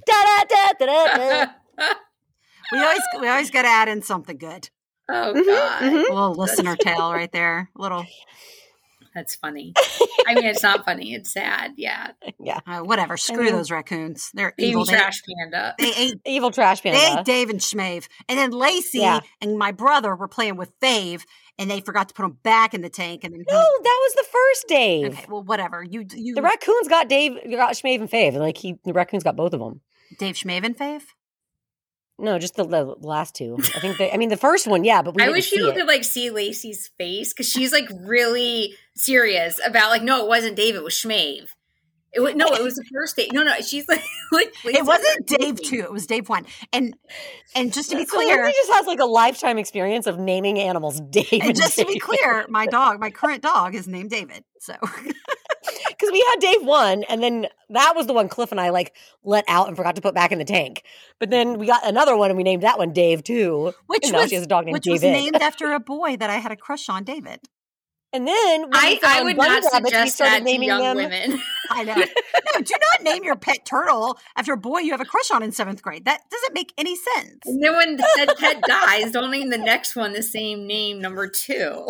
da, da, da, da, da. we always we always got to add in something good. Oh, mm-hmm, God. Mm-hmm. A little listener tale right there. A little. That's funny. I mean, it's not funny. It's sad. Yeah. Yeah. Uh, whatever. Screw I mean, those raccoons. They're evil. evil trash they, panda. They ate evil trash panda. They ate Dave and Schmave. And then Lacey yeah. and my brother were playing with Fave, and they forgot to put him back in the tank. And then no, he, that was the first Dave. Okay. Well, whatever. You you. The raccoons got Dave, got Schmave and Fave, and like he, the raccoons got both of them. Dave Schmave and Fave. No, just the, the last two. I think. They, I mean, the first one, yeah. But we I wish people could like see Lacey's face because she's like really serious about like, no, it wasn't Dave. It was Schmave. It was, no, it was the first date. No, no, she's like, like it wasn't Dave two. It was Dave one. And and just to be clear, so Lindsay just has like a lifetime experience of naming animals Dave. And, and just David. To be clear, my dog, my current dog, is named David. So because we had Dave one, and then that was the one Cliff and I like let out and forgot to put back in the tank. But then we got another one, and we named that one Dave two, which and was, now she has a dog named which David. Was named after a boy that I had a crush on, David. And then when I, I would not rabbits, suggest that to young them. Women. I know. No, do not name your pet turtle after a boy you have a crush on in seventh grade. That doesn't make any sense. And then when said pet dies, don't name the next one the same name, number two.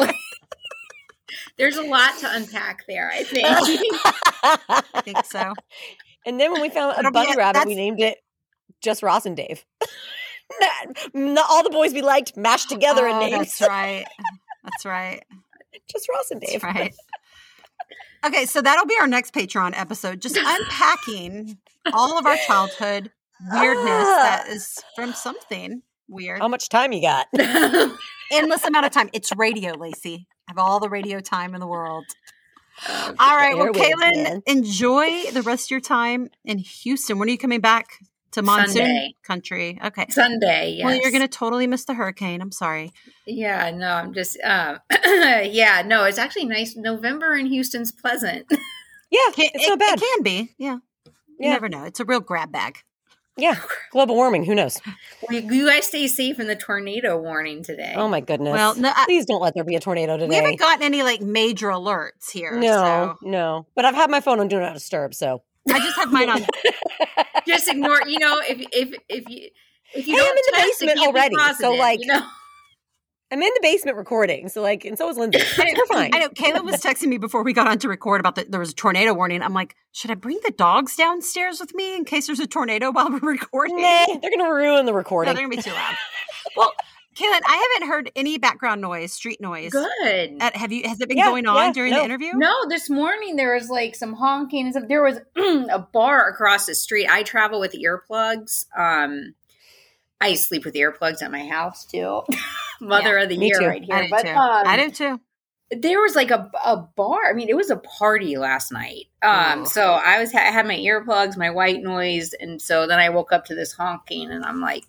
There's a lot to unpack there, I think. I think so. And then when we found It'll a bunny a, rabbit, we named it just Ross and Dave. Not all the boys we liked mashed together oh, in names. That's right. That's right. Just Ross and Dave. That's right. Okay, so that'll be our next Patreon episode, just unpacking all of our childhood weirdness that is from something weird. How much time you got? Endless amount of time. It's radio, Lacey. I have all the radio time in the world. Oh, all right, well, Kaylin, man. Enjoy the rest of your time in Houston. When are you coming back to monsoon Sunday. Country? Okay. Sunday, yes. Well, you're going to totally miss the hurricane. I'm sorry. Yeah, no, I'm just, um, yeah, no, it's actually nice. November in Houston's pleasant. Yeah, it's it, not bad. It can be, yeah. yeah. You never know. It's a real grab bag. Yeah, global warming. Who knows? Well, you guys stay safe in the tornado warning today. Oh, my goodness. Well, no, I, Please don't let there be a tornado today. We haven't gotten any, like, major alerts here. No, so. no. But I've had my phone on Do Not Disturb, so. I just have mine on. Just ignore, you know, if if if you if you hey, don't I'm in the basement already, positive, so like, you know? I'm in the basement recording, so like, and so is Lindsay. We're fine. I know. Kaylin was texting me before we got on to record about that there was a tornado warning. I'm like, should I bring the dogs downstairs with me in case there's a tornado while we're recording? Nah, they're gonna ruin the recording. No, they're gonna be too loud. Well, Kaylin, I haven't heard any background noise, street noise. Good. At, have you? Has it been yeah, going on yeah, during no. the interview? No, this morning there was like some honking and stuff. There was a bar across the street. I travel with earplugs. Um, I sleep with earplugs at my house too. Mother yeah, of the year, too. Right here. I do but, too. Um, I do too. There was like a a bar. I mean, it was a party last night. Um, oh. So I was I had my earplugs, my white noise, and so then I woke up to this honking, and I'm like.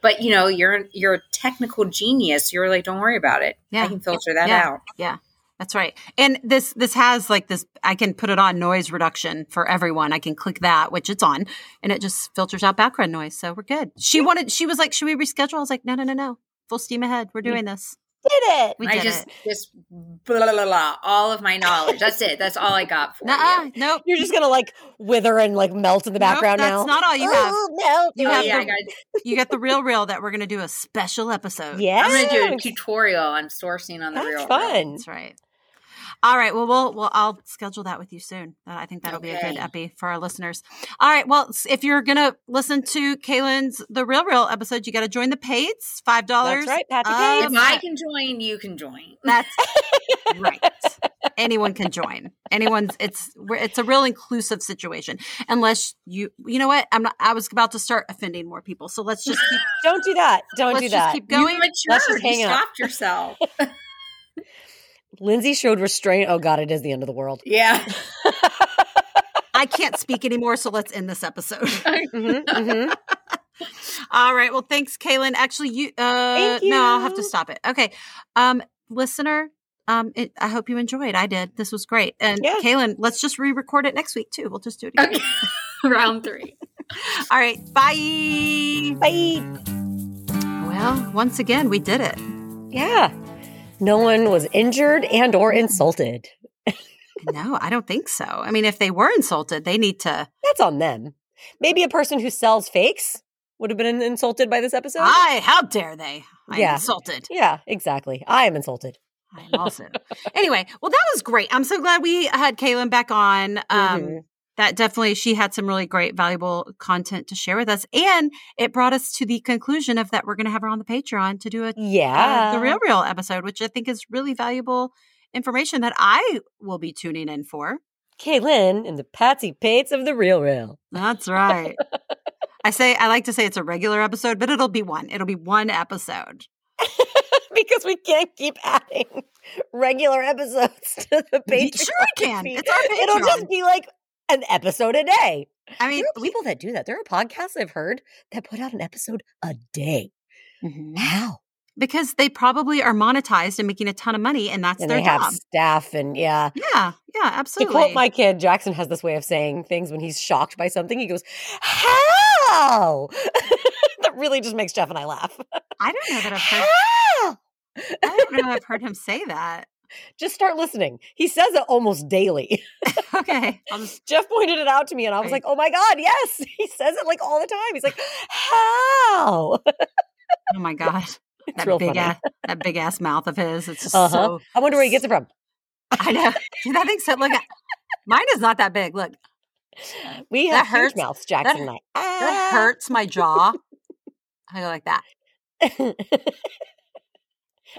But, you know, you're you're a technical genius. You're like, don't worry about it. Yeah. I can filter that yeah. out. Yeah, that's right. And this this has like this, I can put it on noise reduction for everyone. I can click that, which it's on, and it just filters out background noise. So we're good. She wanted, she was like, should we reschedule? I was like, no, no, no, no. Full steam ahead. We're doing this. Did it. We did I just, it. just blah, blah, blah, blah, all of my knowledge. That's it. That's all I got for Nuh-uh, you. Nope. You're just going to like wither and like melt in the background nope, that's now. That's not all you have. Ooh, no, you, oh, have yeah, the, got you got the Real Real that we're going to do a special episode. Yeah. I'm going to do a tutorial on sourcing on the that's Real Real. That's fun. That's right. All right. Well, we'll, well, I'll schedule that with you soon. I think that'll okay. be a good epi for our listeners. All right. Well, if you're going to listen to Kaylin's The Real Real episode, you got to join the Pates, five dollars. That's right. Patty Pates. If I can join, you can join. That's right. Anyone can join. Anyone's it's, it's a real inclusive situation. Unless you, you know what? I'm not, I was about to start offending more people. So let's just keep. Don't do that. Don't let's do that. Just keep going. You matured. You stopped yourself. Lindsay showed restraint. Oh, God, it is the end of the world. Yeah. I can't speak anymore, so let's end this episode. mm-hmm, mm-hmm. All right. Well, thanks, Kaylin. Actually, you, uh, Thank you. No, I'll have to stop it. Okay. Um, listener, um, it, I hope you enjoyed. I did. This was great. And, yeah. Kaylin, let's just re-record it next week, too. We'll just do it again. Okay. Round three. All right. Bye. Bye. Well, once again, we did it. Yeah. No one was injured and or insulted. No, I don't think so. I mean, if they were insulted, they need to. That's on them. Maybe a person who sells fakes would have been insulted by this episode. I, how dare they? I'm yeah. insulted. Yeah, exactly. I am insulted. I am also. Anyway, well, that was great. I'm so glad we had Kaylin back on. Um, mm-hmm. That definitely, she had some really great, valuable content to share with us. And it brought us to the conclusion of that we're going to have her on the Patreon to do a yeah. uh, The Real Real episode, which I think is really valuable information that I will be tuning in for. Kaylin and the Patsy Pates of The Real Real. That's right. I say I like to say it's a regular episode, but it'll be one. It'll be one episode. Because we can't keep adding regular episodes to the Patreon. Sure we can. It's our Patreon. It'll just be like an episode a day. I mean, there are people we, that do that. There are podcasts I've heard that put out an episode a day. Mm-hmm. How? Because they probably are monetized and making a ton of money, and that's and their they job. Have staff and yeah, yeah, yeah, absolutely. To quote my kid, Jackson has this way of saying things when he's shocked by something. He goes, "How?" That really just makes Jeff and I laugh. I don't know that I've heard. How? I don't know I've heard him say that. Just start listening. He says it almost daily. Okay. I'll just... Jeff pointed it out to me, and I was right. like, oh, my God, yes. He says it, like, all the time. He's like, how? Oh, my God. That big, ass, that big ass mouth of his. It's just uh-huh. so – I wonder where he gets it from. I know. I think so. Look, mine is not that big. Look. We have huge mouths, Jackson and I. That hurts my jaw. I go like that.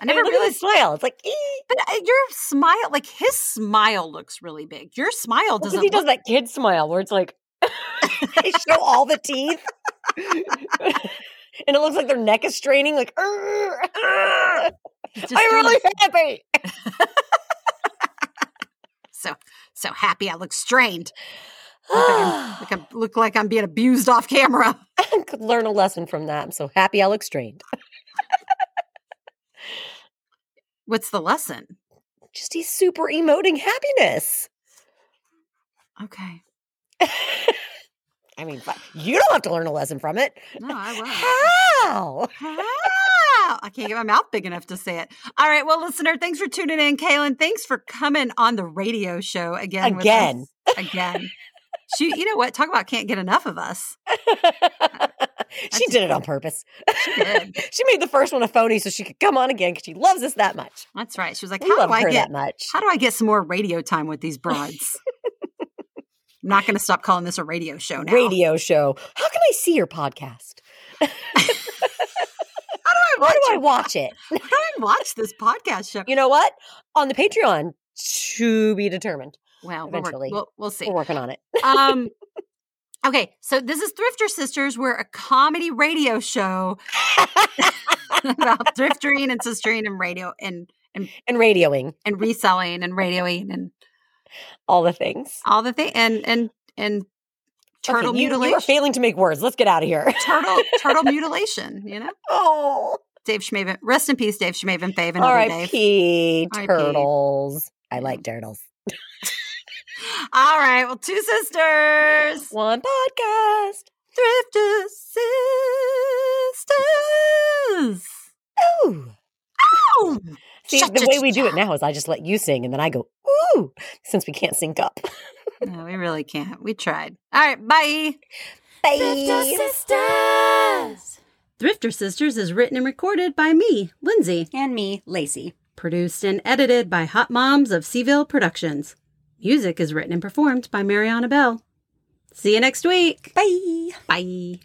I never I mean, look really at his smile. It's like, ee. But your smile, like his smile looks really big. Your smile doesn't. Because he does look... that kid smile where it's like, they show all the teeth. And it looks like their neck is straining. Like, arr, arr. I'm really happy. so, so happy. I look strained. Look like, I'm, look like I'm being abused off camera. I could learn a lesson from that. I'm so happy I look strained. What's the lesson? Just he's super emoting happiness. Okay. I mean, you don't have to learn a lesson from it. No, I will. How? How? I can't get my mouth big enough to say it. All right. Well, listener, thanks for tuning in. Kaylin, thanks for coming on the radio show again. Again. With us. Again. She, you know what? Talk about can't get enough of us. That's she did it on purpose. She did. She made the first one a phony so she could come on again because she loves us that much. That's right. She was like, we "How do I get that much? How do I get some more radio time with these broads?" I'm not going to stop calling this a radio show now. Radio show. How can I see your podcast? How do I watch? How do I watch it? How do I watch this podcast show? You know what? On the Patreon, to be determined. Well, eventually, we'll, we'll see. We're working on it. Um. Okay, so this is Thrifter Sisters. We're a comedy radio show about thriftering and sistering and radio and, and and radioing and reselling and radioing and all the things, all the things, and and and turtle okay, you, mutilation. You are failing to make words. Let's get out of here. turtle turtle mutilation. You know. Oh, Dave Schmaven. Rest in peace, Dave Schmaven. Fave and R I P turtles. I like turtles. All right. Well, two sisters. One podcast. Thrifter Sisters. Ooh. Ow. See, shut, the shut, way we shut. do it now is I just let you sing and then I go, ooh, since we can't sync up. No, we really can't. We tried. All right. Bye. Bye. Thrifter Sisters. Thrifter Sisters is written and recorded by me, Lindsay. And me, Lacey. Produced and edited by Hot Moms of Seville Productions. Music is written and performed by Mariana Bell. See you next week. Bye. Bye.